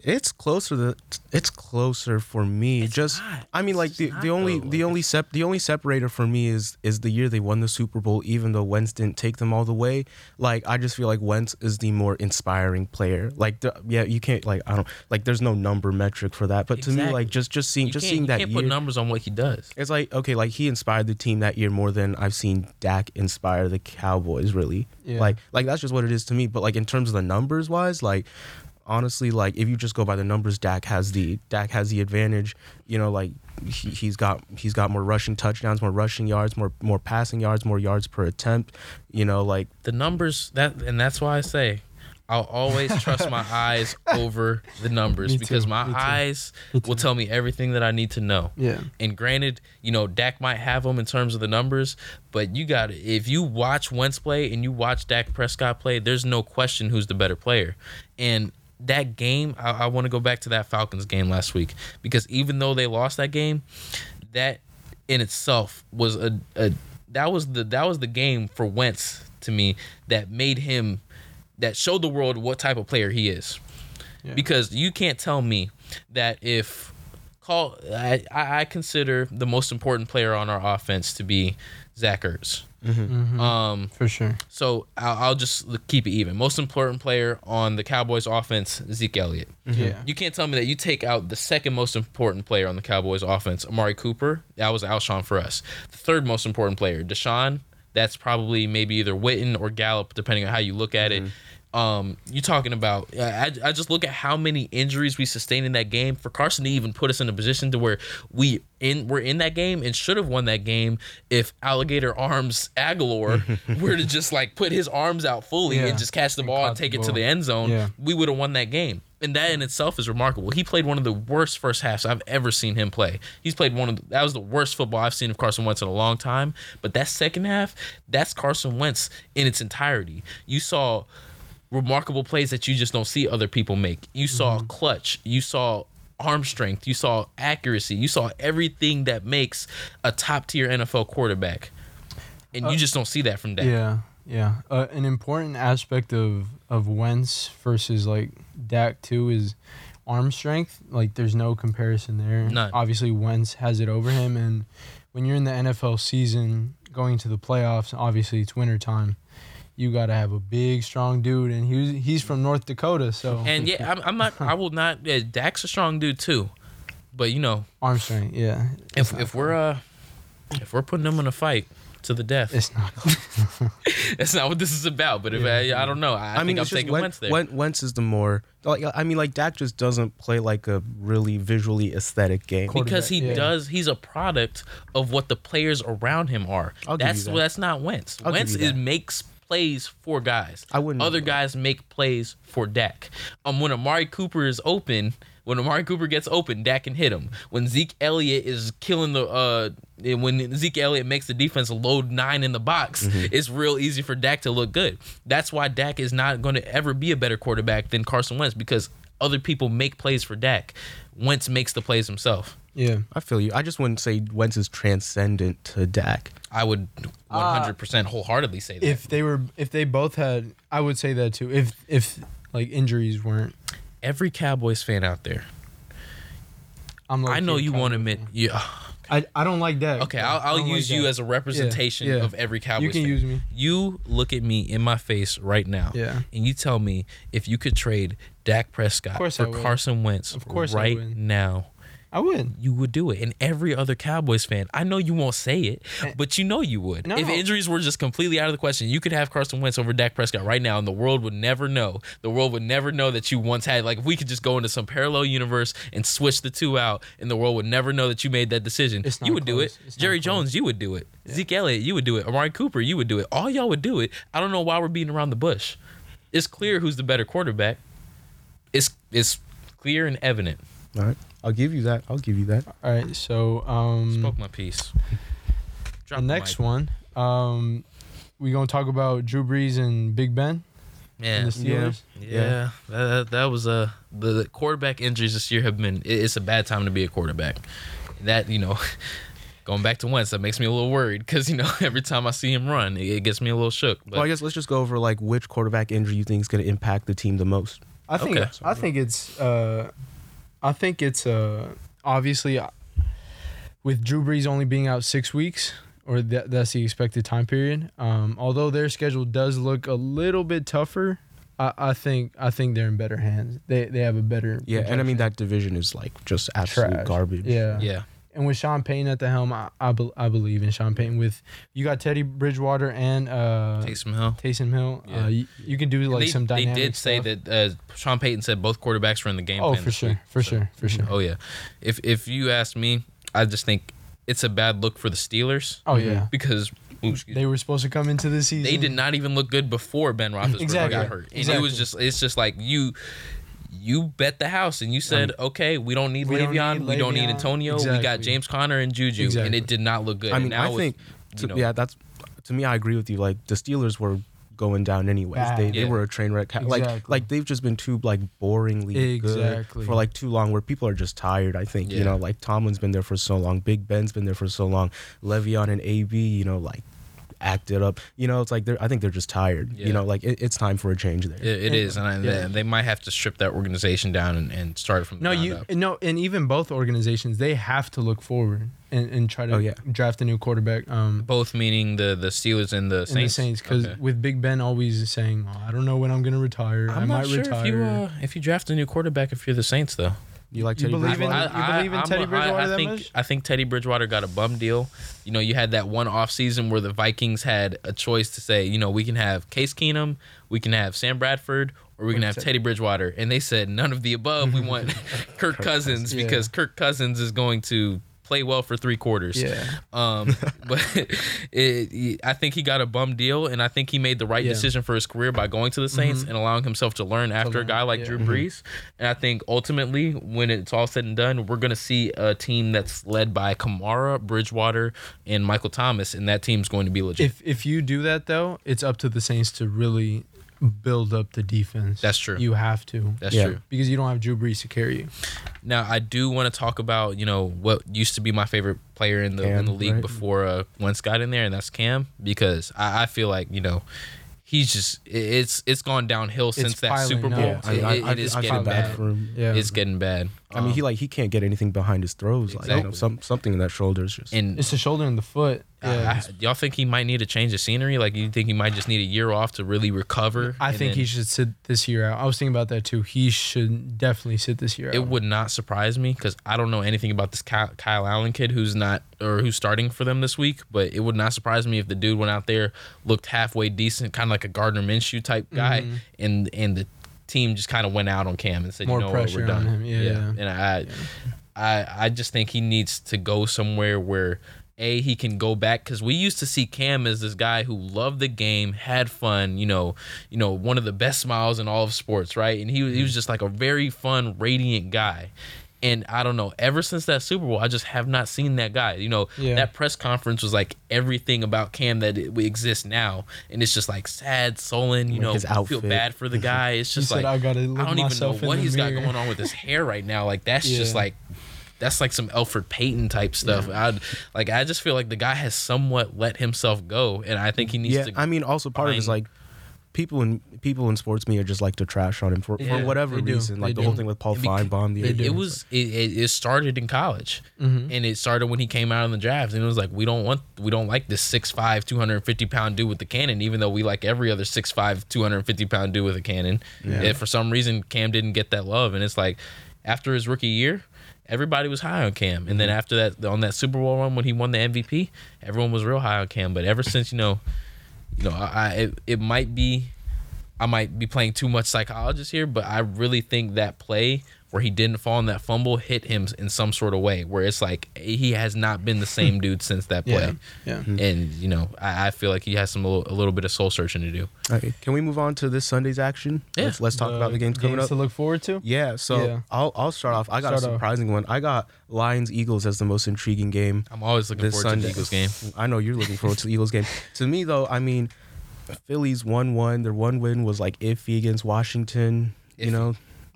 It's closer for me. The only separator for me is the year they won the Super Bowl, even though Wentz didn't take them all the way. Like I just feel like Wentz is the more inspiring player. Like you can't there's no number metric for that. But to me, like just seeing that year, you can't put numbers on what he does. It's like he inspired the team that year more than I've seen Dak inspire the Cowboys really. Yeah. Like that's just what it is to me. But like in terms of the numbers wise, like. Honestly, like if you just go by the numbers, Dak has the advantage. He's got more rushing touchdowns, more rushing yards, more passing yards, more yards per attempt. Like the numbers, that's why I say I'll always trust my eyes over the numbers because my eyes will tell me everything that I need to know. Yeah. And granted, you know, Dak might have them in terms of the numbers, but you got it. If you watch Wentz play and you watch Dak Prescott play, there's no question who's the better player. And that game, I want to go back to that Falcons game last week because even though they lost that game, that in itself was that was the game for Wentz to me that made him. That showed the world what type of player he is. Yeah. Because you can't tell me that if I consider the most important player on our offense to be Zach Ertz. Mm-hmm. Mm-hmm. For sure. So I'll just keep it even. Most important player on the Cowboys offense, Zeke Elliott. Mm-hmm. Yeah. You can't tell me that you take out the second most important player on the Cowboys offense, Amari Cooper. That was Alshon for us. The third most important player, Deshaun. That's probably maybe either Witten or Gallup, depending on how you look at it. Mm-hmm. You're talking about I just look at how many injuries we sustained in that game for Carson to even put us in a position to where we're in that game and should have won that game if Alligator Arms Aguilar were to just like put his arms out fully and just catch the ball and take it to the end zone. Yeah. We would have won that game. And that in itself is remarkable. He played one of the worst first halves I've ever seen him play. He's played that was the worst football I've seen of Carson Wentz in a long time. But that second half, that's Carson Wentz in its entirety. You saw remarkable plays that you just don't see other people make. You saw clutch. You saw arm strength. You saw accuracy. You saw everything that makes a top-tier NFL quarterback. And you just don't see that from Dak. Yeah. Yeah, an important aspect of Wentz versus like Dak too is arm strength. Like, there's no comparison there. None. Obviously, Wentz has it over him, and when you're in the NFL season, going to the playoffs, obviously it's winter time. You gotta have a big, strong dude, and he's from North Dakota, so. And yeah, I will not. Yeah, Dak's a strong dude too, but you know. Arm strength, yeah. If we're putting him in a fight. To the death. It's not. That's not what this is about. But if I don't know. I mean, I'm taking Wentz there. Wentz is the more. Dak just doesn't play like a really visually aesthetic game because he does. He's a product of what the players around him are. That's not Wentz. Wentz makes plays for guys. Other guys make plays for Dak. When Amari Cooper is open. When Amari Cooper gets open, Dak can hit him. When Zeke Elliott is killing when Zeke Elliott makes the defense load 9 in the box, it's real easy for Dak to look good. That's why Dak is not going to ever be a better quarterback than Carson Wentz because other people make plays for Dak. Wentz makes the plays himself. Yeah, I feel you. I just wouldn't say Wentz is transcendent to Dak. I would 100% wholeheartedly say that. If they both had, I would say that too. If like injuries weren't. Every Cowboys fan out there, I know you won't admit. Yeah, I don't like that. Okay, I'll use you as a representation of every Cowboys fan. You can use me. You look at me in my face right now, and you tell me if you could trade Dak Prescott for Carson Wentz right now. I would. You would do it. And every other Cowboys fan, I know you won't say it, but you know you would. No. If injuries were just completely out of the question, you could have Carson Wentz over Dak Prescott right now, and the world would never know. The world would never know that you once had, like, if we could just go into some parallel universe and switch the two out, and the world would never know that you made that decision. You would do it. Jerry Jones, you would do it. Yeah. Zeke Elliott, you would do it. Amari Cooper, you would do it. All y'all would do it. I don't know why we're beating around the bush. It's clear who's the better quarterback. It's clear and evident. All right. I'll give you that. All right, so... spoke my piece. Drop the next one, we're going to talk about Drew Brees and Big Ben. Yeah. And the Steelers. Yeah. That was a... The quarterback injuries this year have been... It's a bad time to be a quarterback. That, you know... Going back to Wentz, that makes me a little worried because, you know, every time I see him run, it gets me a little shook. But. Well, I guess let's just go over, like, which quarterback injury you think is going to impact the team the most. I think it's obviously with Drew Brees only being out 6 weeks, or that's the expected time period. Although their schedule does look a little bit tougher, I think they're in better hands. They have a better projection. And I mean that division is like just absolute trash garbage. Yeah. And with Sean Payton at the helm, I believe in Sean Payton. With you got Teddy Bridgewater and Taysom Hill. Yeah. You can do like some dynamic. They did stuff. Say that Sean Payton said both quarterbacks were in the game. Oh, for sure. Oh yeah. If you ask me, I just think it's a bad look for the Steelers. Oh yeah. Because they were supposed to come into this season. They did not even look good before Ben Roethlisberger got hurt. And it was just, it's just like you bet the house and you said, okay, we don't need Le'Veon, we don't need Antonio, we got James Conner and Juju, and it did not look good. I mean, now I think, to me, I agree with you. Like, the Steelers were going down anyways. They were a train wreck. Like they've just been too boringly good for too long, where people are just tired. I think Tomlin's been there for so long, Big Ben's been there for so long, Le'Veon and AB acted up. It's like I think they're just tired. It's time for a change there. It is, and they might have to strip that organization down and start from and even both organizations, they have to look forward and try to draft a new quarterback. Both meaning the Steelers and the Saints. Because with Big Ben always saying, I don't know when I'm going to retire. I might retire. If you draft a new quarterback, if you're the Saints though. You believe in Teddy Bridgewater much? I think Teddy Bridgewater got a bum deal. You had that one offseason where the Vikings had a choice to say, we can have Case Keenum, we can have Sam Bradford, or we can have Teddy Bridgewater. And they said, none of the above. We want Kirk Cousins because Kirk Cousins is going to play well for three quarters. But I think he got a bum deal, and I think he made the right decision for his career by going to the Saints and allowing himself to learn after a guy like Drew Brees. And I think ultimately, when it's all said and done, we're going to see a team that's led by Kamara, Bridgewater, and Michael Thomas, and that team's going to be legit. If you do that, though, it's up to the Saints to really build up the defense. That's true. You have to. That's true. Because you don't have Drew Brees to carry you. Now, I do want to talk about, what used to be my favorite player in the Cam, in the league before Wentz got in there, and that's Cam, because I feel like, he's just it's gone downhill since that Super Bowl. It is getting bad. For him. Yeah. It's getting bad. I mean, he can't get anything behind his throws. Exactly. Something in that shoulder is just. And it's the shoulder and the foot. Y'all think he might need a change of scenery? Like, you think he might just need a year off to really recover? I think he should sit this year out. I was thinking about that too. He should definitely sit this year out. It would not surprise me, because I don't know anything about this Kyle Allen kid who's starting for them this week. But it would not surprise me if the dude went out there, looked halfway decent, kind of like a Gardner Minshew type guy, and the team just kind of went out on Cam and said, we're done. Him. Yeah. And I just think he needs to go somewhere where, A, he can go back, because we used to see Cam as this guy who loved the game, had fun, one of the best smiles in all of sports, right? And he was just like a very fun, radiant guy. And I don't know, ever since that Super Bowl, I just have not seen that guy. That press conference was like everything about Cam that exists now. And it's just like sad, sullen, I feel bad for the guy. It's just like, I don't even know what he's got going on with his hair right now. Like, that's just like, that's like some Alfred Payton type stuff. Yeah. I just feel like the guy has somewhat let himself go. And I think he needs to. I mean, also part of it is like, People in sports media just like to trash on him for whatever reason. Like the whole thing with Paul Feinbaum. It started in college, and it started when he came out in the draft, and it was like, we don't like this 6'5", 250-pound dude with the cannon, even though we like every other 6'5", 250-pound dude with a cannon. Yeah. And for some reason, Cam didn't get that love, and it's like after his rookie year, everybody was high on Cam, and then after that, on that Super Bowl run when he won the MVP, everyone was real high on Cam. But ever since, I might be playing too much psychologist here, but I really think that play where he didn't fall in that fumble hit him in some sort of way, where it's like he has not been the same dude since that play. Yeah. And I feel like he has a little bit of soul searching to do. Okay. Can we move on to this Sunday's action? Yeah. Let's talk about the games coming up to look forward to. Yeah. So I'll start off. I got a surprising one. I got Lions Eagles as the most intriguing game. I'm always looking forward to the Eagles game. I know you're looking forward to the Eagles game. To me though, I mean, Phillies 1-1. Their one win was like iffy against Washington.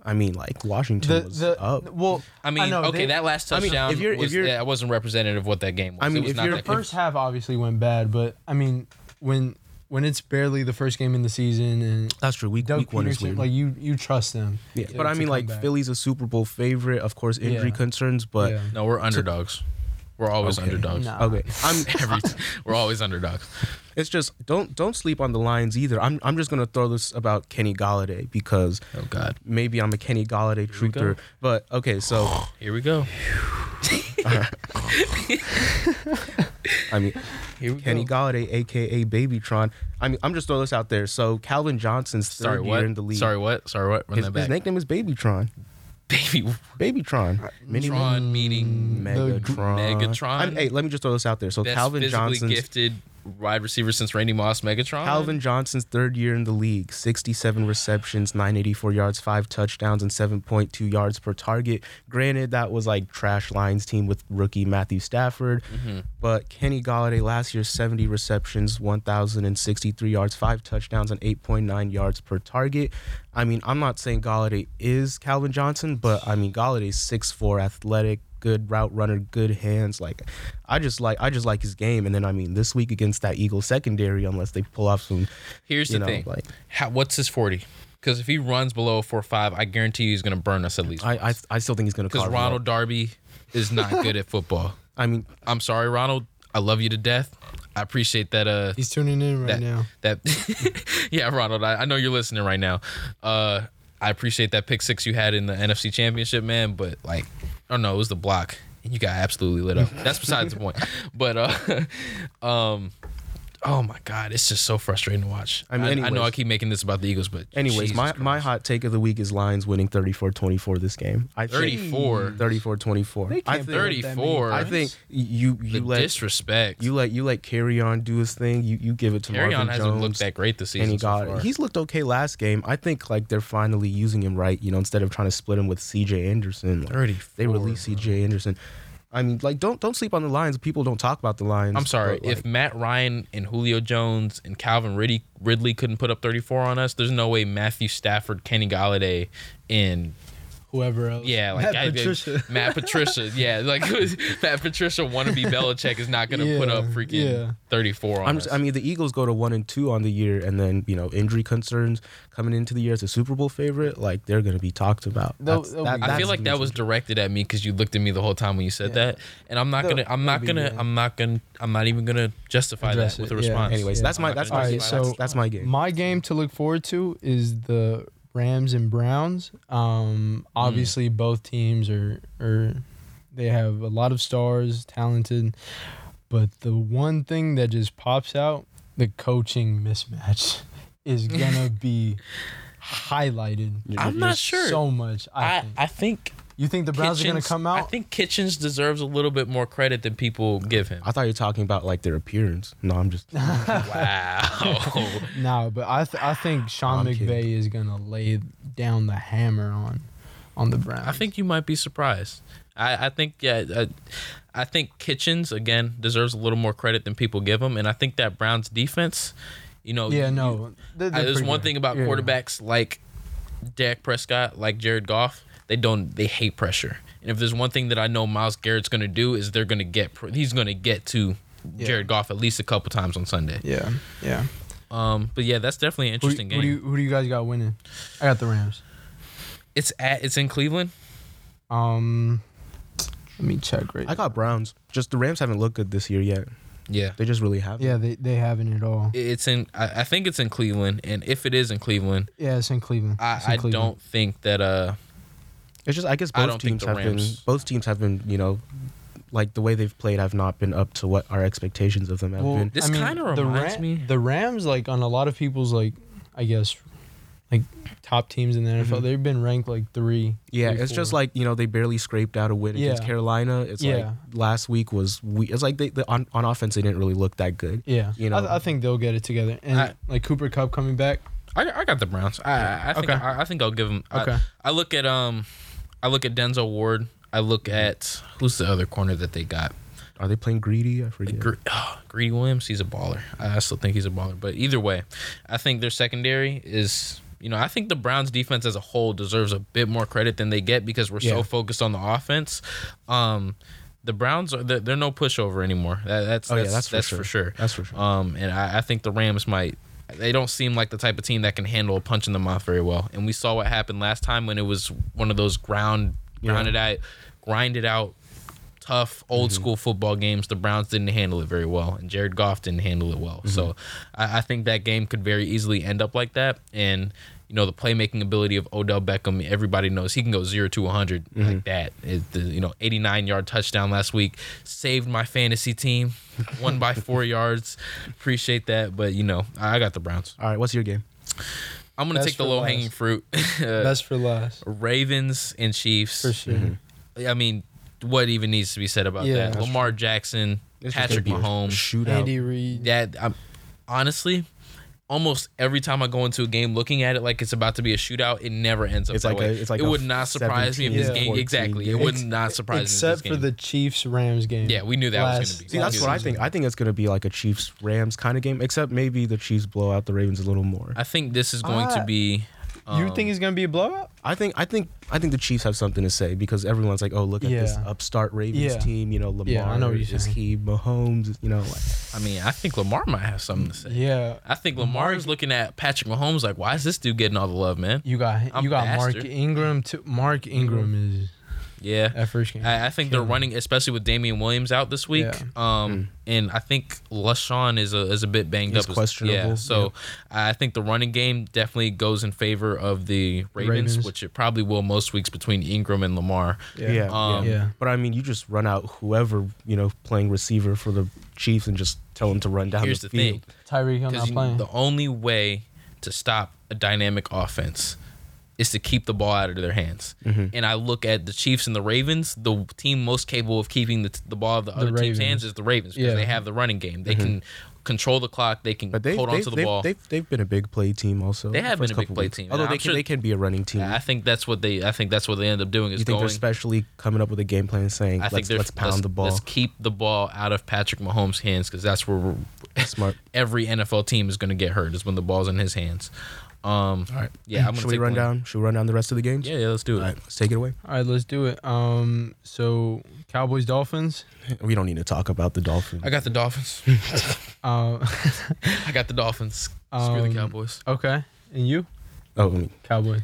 I mean, like, Washington was up. Well, I mean, that last touchdown, I mean, if wasn't representative of what that game was. I mean, first half obviously went bad, but, I mean, when it's barely the first game in the season and that's true. Week one is weird. Like, you trust them. Yeah. But, I mean, like, Philly's a Super Bowl favorite. Of course, injury concerns, but... Yeah. No, we're underdogs. We're always underdogs. Nah. Okay. We're always underdogs. It's just don't sleep on the Lions either. I'm just gonna throw this about Kenny Golladay because maybe I'm a Kenny Golladay truther. But here we go. I mean, Kenny Golladay, aka Babytron. I mean, I'm just throwing this out there. So Calvin Johnson's third year in the league. Sorry, what? Run that back. His nickname is Babytron. Babytron. Tron meaning Megatron. Megatron. Let me just throw this out there. So that's Calvin Johnson's physically gifted wide receiver since Randy Moss, Megatron. Calvin Johnson's third year in the league, 67 receptions, 984 yards, 5 touchdowns, and 7.2 yards per target. Granted, that was like trash Lions team with rookie Matthew Stafford. Mm-hmm. But Kenny Golladay last year, 70 receptions, 1,063 yards, 5 touchdowns, and 8.9 yards per target. I mean, I'm not saying Golladay is Calvin Johnson, but I mean, Galladay's 6'4", athletic, good route runner, good hands. Like, I just like his game. And then, I mean, this week against that Eagles secondary, unless they pull off some. Here's the thing. Like, what's his 40? Because if he runs below 4.5, I guarantee you he's going to burn us at least. I still think he's going to. Because Ronald Darby is not good at football. I mean, I'm sorry, Ronald. I love you to death. I appreciate that. He's tuning in right now. Yeah, Ronald. I know you're listening right now. I appreciate that pick six you had in the NFC Championship, man. But like, I don't know, it was the block, and you got absolutely lit up. That's besides the point. But oh my God, it's just so frustrating to watch. I mean, anyways, I know I keep making this about the Eagles, but anyways, my hot take of the week is Lions winning 34-24 this game. 34-24. I think 34. I think you let Kerryon do his thing. You give it to Marvin Jones. Kerryon hasn't looked that great this season. He's looked okay last game. I think like they're finally using him right. You know, instead of trying to split him with C.J. Anderson, like, they release C.J. Anderson. I mean, like, don't sleep on the Lions. People don't talk about the Lions. I'm sorry. But, like, if Matt Ryan and Julio Jones and Calvin Ridley couldn't put up 34 on us, there's no way Matthew Stafford, Kenny Golladay, and whoever else. Yeah, like Matt Patricia. Yeah, like Matt Patricia wannabe Belichick is not going to put up freaking 34 on us. I mean, the Eagles go to 1-2 on the year, and then, you know, injury concerns coming into the year as a Super Bowl favorite, like they're going to be talked about. I feel like that was directed at me because you looked at me the whole time when you said that, and I'm not even gonna justify that with a response. Anyways, that's my game. My game to look forward to is the Rams and Browns. Obviously, both teams are they have a lot of stars, talented, but the one thing that just pops out, the coaching mismatch is gonna be highlighted. I'm not sure so much. I think. You think the Browns are gonna come out? I think Kitchens deserves a little bit more credit than people give him. I thought you were talking about like their appearance. No, I'm just wow. No, but I think Sean McVay is gonna lay down the hammer on the Browns. I think you might be surprised. I think Kitchens again deserves a little more credit than people give him, and I think that Browns defense. You know, there's one thing about quarterbacks like Dak Prescott, like Jared Goff. They hate pressure. And if there's one thing that I know Myles Garrett's going to do is he's going to get to Jared Goff at least a couple times on Sunday. Yeah, yeah. But yeah, that's definitely an interesting game. Who do you guys got winning? I got the Rams. It's in Cleveland. Let me check right now. I got Browns. Just the Rams haven't looked good this year yet. Yeah, they just really haven't. Yeah, they haven't at all. I think it's in Cleveland, and if it is in Cleveland, yeah, it's in Cleveland. I don't think that. It's just I guess both teams have been you know, like the way they've played have not been up to what our expectations of them have been. This kind of reminds me the Rams like on a lot of people's like I guess. Like, top teams in the NFL, they've been ranked, like, 3. Yeah, it's 4. Just, like, you know, they barely scraped out a win against Carolina. It's, like, last week was weak. It's, like, on offense, they didn't really look that good. Yeah. You know? I think they'll get it together. And, Cooper Kupp coming back. I got the Browns. I think I'll give them. Okay. I look at Denzel Ward. I look at who's the other corner that they got. Are they playing Greedy? I forget. Greedy Williams, he's a baller. I still think he's a baller. But either way, I think their secondary is... You know, I think the Browns defense as a whole deserves a bit more credit than they get because we're so focused on the offense. The Browns, they're no pushover anymore. That's for sure. That's for sure. And I think the Rams might. They don't seem like the type of team that can handle a punch in the mouth very well. And we saw what happened last time when it was one of those grinded out, tough, old school football games. The Browns didn't handle it very well, and Jared Goff didn't handle it well. Mm-hmm. So I think that game could very easily end up like that. And, you know, the playmaking ability of Odell Beckham, everybody knows he can go 0-100 like that. 89-yard touchdown last week. Saved my fantasy team. Won by 4 yards. Appreciate that. But, you know, I got the Browns. All right, what's your game? I'm going to take the low-hanging fruit. That's for last. Ravens and Chiefs. For sure. I mean... What even needs to be said about that? Lamar Jackson Patrick Mahomes, shootout. Andy Reid. That I'm honestly, almost every time I go into a game looking at it like it's about to be a shootout, it never ends up that way. It would not surprise me if this game. Exactly, it would not surprise me. Except for the Chiefs Rams game. Yeah, we knew that was going to be. See, that's what I think. I think it's going to be like a Chiefs Rams kind of game, except maybe the Chiefs blow out the Ravens a little more. I think this is going to be. You think it's gonna be a blowout? I think the Chiefs have something to say because everyone's like, oh, look at this upstart Ravens team. You know, Lamar. Yeah, I know is he Mahomes? You know, like, I mean, I think Lamar might have something to say. Yeah, I think Lamar's looking at Patrick Mahomes like, why is this dude getting all the love, man? You got Mark Ingram too. Mark Ingram is that first game. I think they're running, especially with Damian Williams out this week. Yeah. And I think LaShawn is a bit banged up. He's questionable. Yeah, so I think the running game definitely goes in favor of the Ravens, which it probably will most weeks between Ingram and Lamar. Yeah. But I mean, you just run out whoever playing receiver for the Chiefs and just tell them to run down the field. Here's the thing, Tyreek Hill not playing. The only way to stop a dynamic offense is to keep the ball out of their hands. Mm-hmm. And I look at the Chiefs and the Ravens, the team most capable of keeping the ball of the other team's hands is the Ravens because they have the running game. They can control the clock. They can hold on to the ball. They've been a big play team also. They have been a big play team. Although they can be a running team. I think that's what they end up doing. Is you think they're especially coming up with a game plan saying, let's pound the ball. Let's keep the ball out of Patrick Mahomes' hands because that's where smart. Every NFL team is going to get hurt is when the ball's in his hands. All right. Yeah. I'm gonna Should we run down the rest of the games? Yeah. Let's do it. All right. Let's take it away. All right. Let's do it. So Cowboys, Dolphins. We don't need to talk about the Dolphins. I got the Dolphins. I got the Dolphins. Screw the Cowboys. Okay. And you? Oh, Cowboys.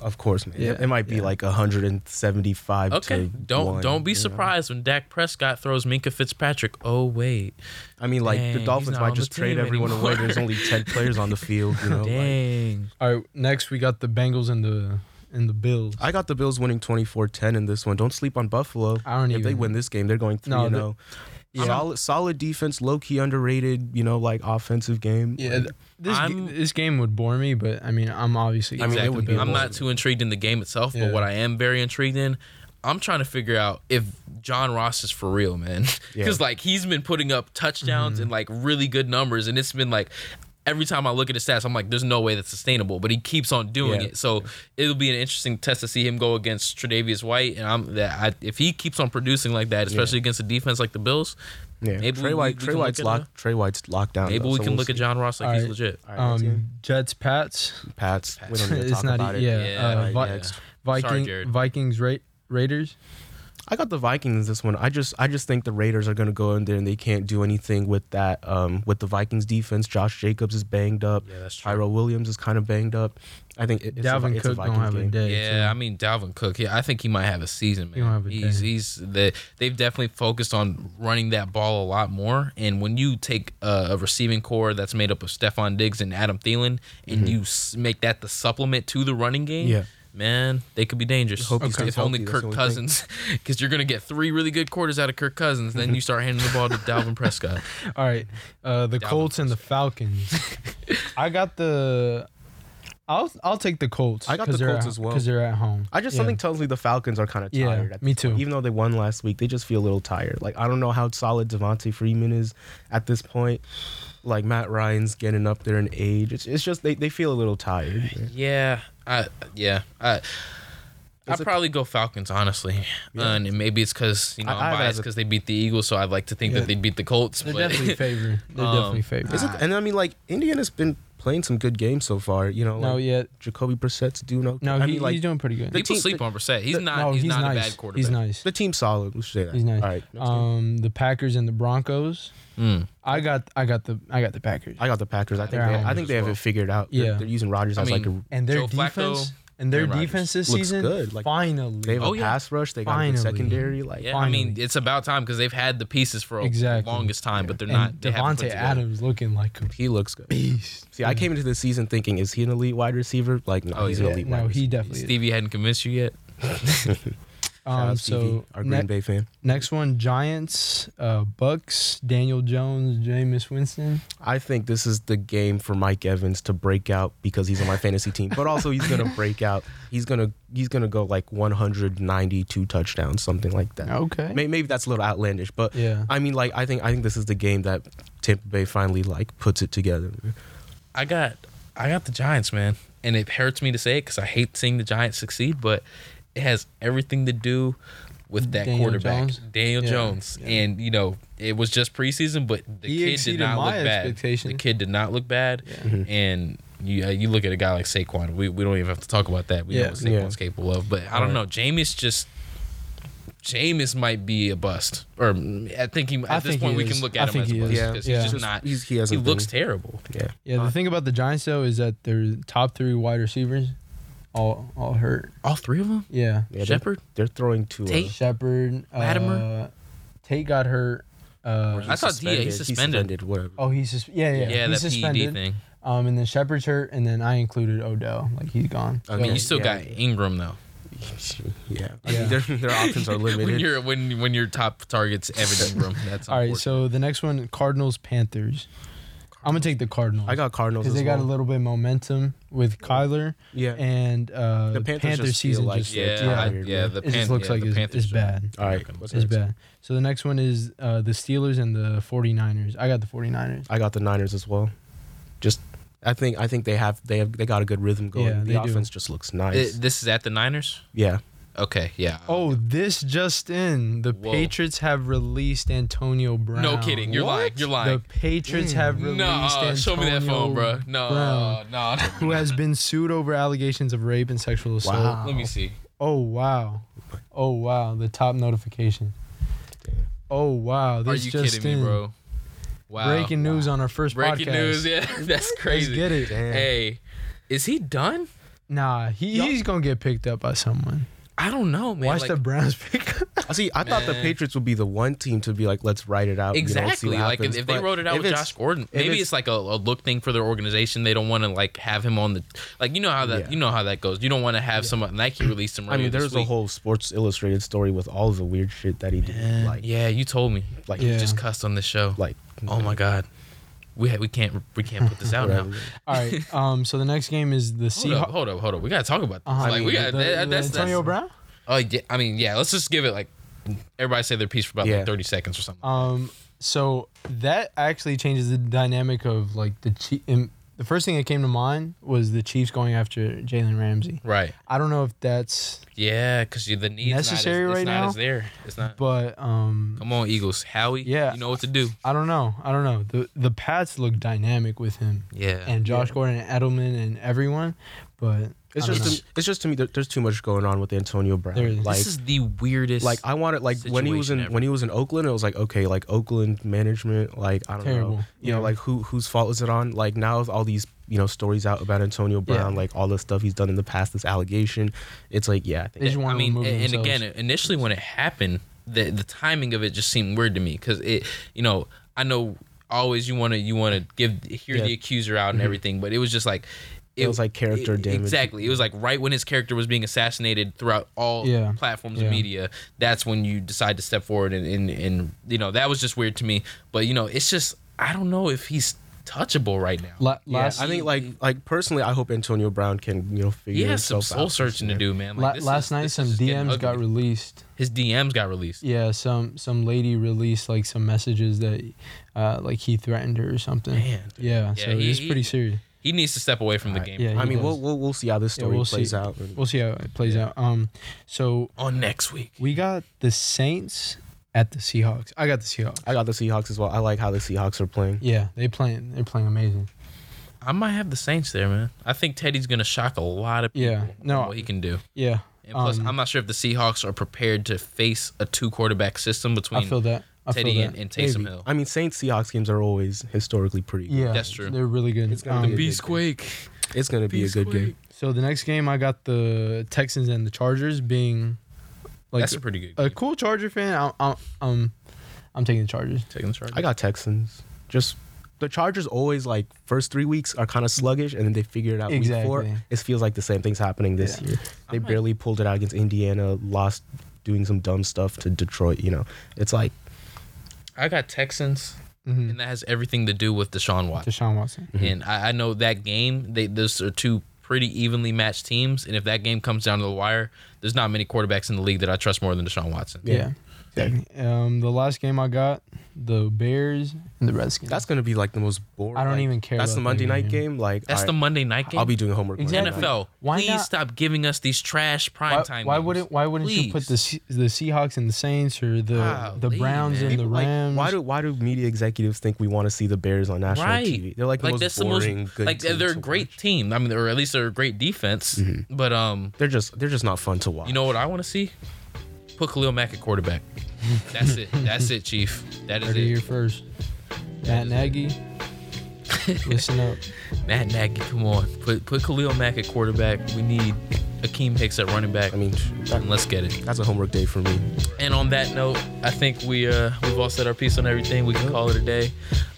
Of course, man. Yeah, it might be like 175. Okay. Don't be surprised when Dak Prescott throws Minkah Fitzpatrick. Oh wait. I mean, like the Dolphins might just trade everyone away. There's only 10 players on the field. Dang. All right. Next, we got the Bengals and the Bills. I got the Bills winning 24-10 in this one. Don't sleep on Buffalo. If they win this game, they're going 3-0. Solid defense, low-key underrated, offensive game. Yeah, this game would bore me, but, I mean, I'm obviously... I mean, it would be. I'm not too intrigued in the game itself, but what I am very intrigued in, I'm trying to figure out if John Ross is for real, man. Because, he's been putting up touchdowns and, really good numbers, and it's been, every time I look at his stats, I'm like, there's no way that's sustainable, but he keeps on doing it. So it'll be an interesting test to see him go against Tre'Davious White. And if he keeps on producing like that, especially against a defense like the Bills, maybe Trey White's locked down. Maybe we can look at John Ross like he's legit. Jets, Pats. We don't need to talk about it. Vikings, Raiders. I got the Vikings this one. I just think the Raiders are going to go in there and they can't do anything with that. With the Vikings defense, Josh Jacobs is banged up. Yeah, that's true. Tyrell Williams is kind of banged up. I think Dalvin Cook don't have a day. Yeah, too. I mean Dalvin Cook. Yeah, I think he might have a season, man. He don't have a day. They've definitely focused on running that ball a lot more. And when you take a receiving core that's made up of Stephon Diggs and Adam Thielen, and you make that the supplement to the running game. Yeah. Man, they could be dangerous. If only Kirk Cousins, because you're going to get three really good quarters out of Kirk Cousins, then you start handing the ball to Dalvin Prescott. All right, the Colts and the Falcons. I'll take the Colts. I got the Colts as well. Because they're at home. Something tells me the Falcons are kind of tired. Yeah, me too. Even though they won last week, they just feel a little tired. I don't know how solid Devontae Freeman is at this point. Matt Ryan's getting up there in age. It's just they feel a little tired. Yeah. I'd probably go Falcons, honestly. Yeah. And maybe it's because, I'm biased because they beat the Eagles, so I'd like to think that they'd beat the Colts. They're definitely favored. And, I mean, Indiana's been playing some good games so far. Jacoby Brissett's doing okay. No, he's doing pretty good. People sleep on Brissett. He's not a bad quarterback. He's nice. The team's solid. We should say that. He's nice. All right. The Packers and the Broncos. Mm. I got the Packers. I got the Packers. I think they have it figured out. Yeah. They're using Rodgers their defense this season looks good. Finally. They have a pass rush. They got a secondary. It's about time because they've had the pieces for the longest time, but they're not. Devontae Adams looking like him. He looks good. Beast. See, I came into the season thinking, is he an elite wide receiver? No, he's an elite wide receiver. No, he definitely is. Stevie hadn't convinced you yet? Stevie, our Green Bay fan. Next one, Giants, Bucks, Daniel Jones, Jameis Winston. I think this is the game for Mike Evans to break out because he's on my fantasy team, but also he's going to break out. He's gonna go like 192 touchdowns, something like that. Okay, maybe that's a little outlandish, but yeah. I mean, like I think this is the game that Tampa Bay finally like puts it together. I got the Giants, man, and it hurts me to say it because I hate seeing the Giants succeed, but it has everything to do with that quarterback, Daniel Jones. Yeah. And, you know, it was just preseason, but the kid did not look bad. Yeah. Mm-hmm. And you look at a guy like Saquon. We don't even have to talk about that. We know what Saquon's capable of. But I don't know. Jameis might be a bust. Or I think at this point we can look at him as a bust. Yeah. He's just not. He looks terrible. Yeah. Yeah. The thing about the Giants, though, is that their top three wide receivers all hurt. All three of them? Yeah. Shepard? They're throwing to Tate. Shepard. Latimer? Tate got hurt. I thought he's suspended. Whatever. Oh, he's suspended. Yeah, yeah. Yeah, that PED thing. And then Shepard's hurt, and then I included Odell. Like, he's gone. I mean, you still got Ingram, though. Yeah. I mean, their options are limited. when your top target's Evan Ingram. That's all right, so the next one, Cardinals-Panthers. I'm going to take the Cardinals. I got Cardinals because they got a little bit of momentum with Kyler. Yeah. And the Panthers season just looks like it's bad. All right. It's bad. So the next one is the Steelers and the 49ers. I got the 49ers. I got the Niners as well. Just I think they got a good rhythm going. Yeah, the offense just looks nice. This is at the Niners? Yeah. Okay, yeah. Oh, this just in. The Patriots have released Antonio Brown. No kidding. You're lying. The Patriots have released Antonio Brown. Show me that phone, bro. No. Who has been sued over allegations of rape and sexual assault. Wow. Let me see. Oh, wow. The top notification. Damn. Oh, wow. This are you just kidding in. Me, bro? Wow. Breaking news on our first podcast. Breaking news, yeah. That's crazy. Let's get it. Damn. Hey, is he done? Nah, he's going to get picked up by someone. I don't know, man. Watch the Browns pick up. See, I thought the Patriots would be the one team to be like, let's write it out. Exactly. You know, like, if they wrote it out with Josh Gordon, maybe it's like a look thing for their organization. They don't want to, like, have him on the... Like, you know how that goes. You don't want to have someone... Nike released him earlier. I mean, there's a whole Sports Illustrated story with all the weird shit that he did. Like, yeah, you told me. Like, he just cussed on this show. Like, oh, my God. We can't put this out now. All right. So the next game is the Seahawks. Hold up. We gotta talk about this. Like, I mean, we got that's Antonio Brown. Oh yeah. I mean, yeah. Let's just give it like everybody say their piece for about like 30 seconds or something. So that actually changes the dynamic of like the Chiefs. The first thing that came to mind was the Chiefs going after Jalen Ramsey. Right. I don't know if that's because the need's necessary not as, right it's now. Not as there. It's not. But come on, Eagles, Howie. Yeah. You know what to do. I don't know. The Pats look dynamic with him. Yeah. And Josh Gordon and Edelman and everyone, but. It's just to me. There's too much going on with Antonio Brown. Like, this is the weirdest. Like I wanted, like when he was in Oakland, it was like okay, like Oakland management, like I don't know, you know, like whose fault is it on? Like now with all these stories out about Antonio Brown, like all the stuff he's done in the past, this allegation, it's like I mean, again, initially when it happened, the timing of it just seemed weird to me because I know always you want to hear the accuser out and everything, but it was just like. It was like character damage. Exactly. It was like right when his character was being assassinated throughout all platforms of media, that's when you decide to step forward and that was just weird to me. But it's just I don't know if he's touchable right now. I think like personally I hope Antonio Brown can, figure out. He has some soul searching to do, man. Like, last night some DMs got released. His DMs got released. Yeah, some lady released like some messages that like he threatened her or something. Man, yeah, so it's pretty serious. He needs to step away from the game. Yeah, I mean, we'll see how this story plays out. We'll see how it plays out. So on next week, we got the Saints at the Seahawks. I got the Seahawks. I got the Seahawks as well. I like how the Seahawks are playing. Yeah, they're playing amazing. I might have the Saints there, man. I think Teddy's gonna shock a lot of people. Yeah, what he can do. Yeah, and plus I'm not sure if the Seahawks are prepared to face a 2-quarterback system between. I feel that. Teddy and Taysom Hill. I mean, Saints Seahawks games are always historically pretty good. Yeah, that's true. They're really good. It's going to be Beastquake. It's going to be a good game. So the next game, I got the Texans and the Chargers being like that's a pretty good game. A cool Charger fan. I'm taking the Chargers. I got Texans. Just the Chargers always like first 3 weeks are kind of sluggish and then they figure it out week 4. It feels like the same thing's happening this year. They barely pulled it out against Indiana, lost doing some dumb stuff to Detroit. You know, it's like I got Texans. Mm-hmm. And that has everything to do with Deshaun Watson. Mm-hmm. And I know that game, those are two pretty evenly matched teams. And if that game comes down to the wire, there's not many quarterbacks in the league that I trust more than Deshaun Watson. Yeah. Exactly. The last game I got, the Bears and the Redskins. That's going to be like the most boring. I don't even care. That's the Monday night game. The Monday night game? I'll be doing homework. Exactly. NFL, please stop giving us these trash primetime games. Why wouldn't you put the Seahawks and the Saints or the Browns and the Rams? Why do media executives think we want to see the Bears on national TV? They're the most boring team. They're a great team. I mean, or at least they're a great defense. Mm-hmm. But they're just not fun to watch. You know what I want to see? Put Khalil Mack at quarterback. That's it. That's it, Chief. That is it. Year first. Matt Nagy. Listen up. Matt Nagy, come on. Put Khalil Mack at quarterback. We need Akeem Hicks at running back. I mean, let's get it. That's a homework day for me. And on that note, I think we've all said our piece on everything. We can call it a day.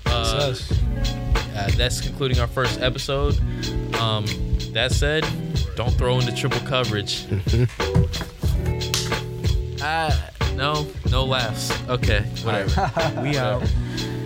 That's concluding our first episode. That said, don't throw into triple coverage. No laughs. Okay, whatever. We out.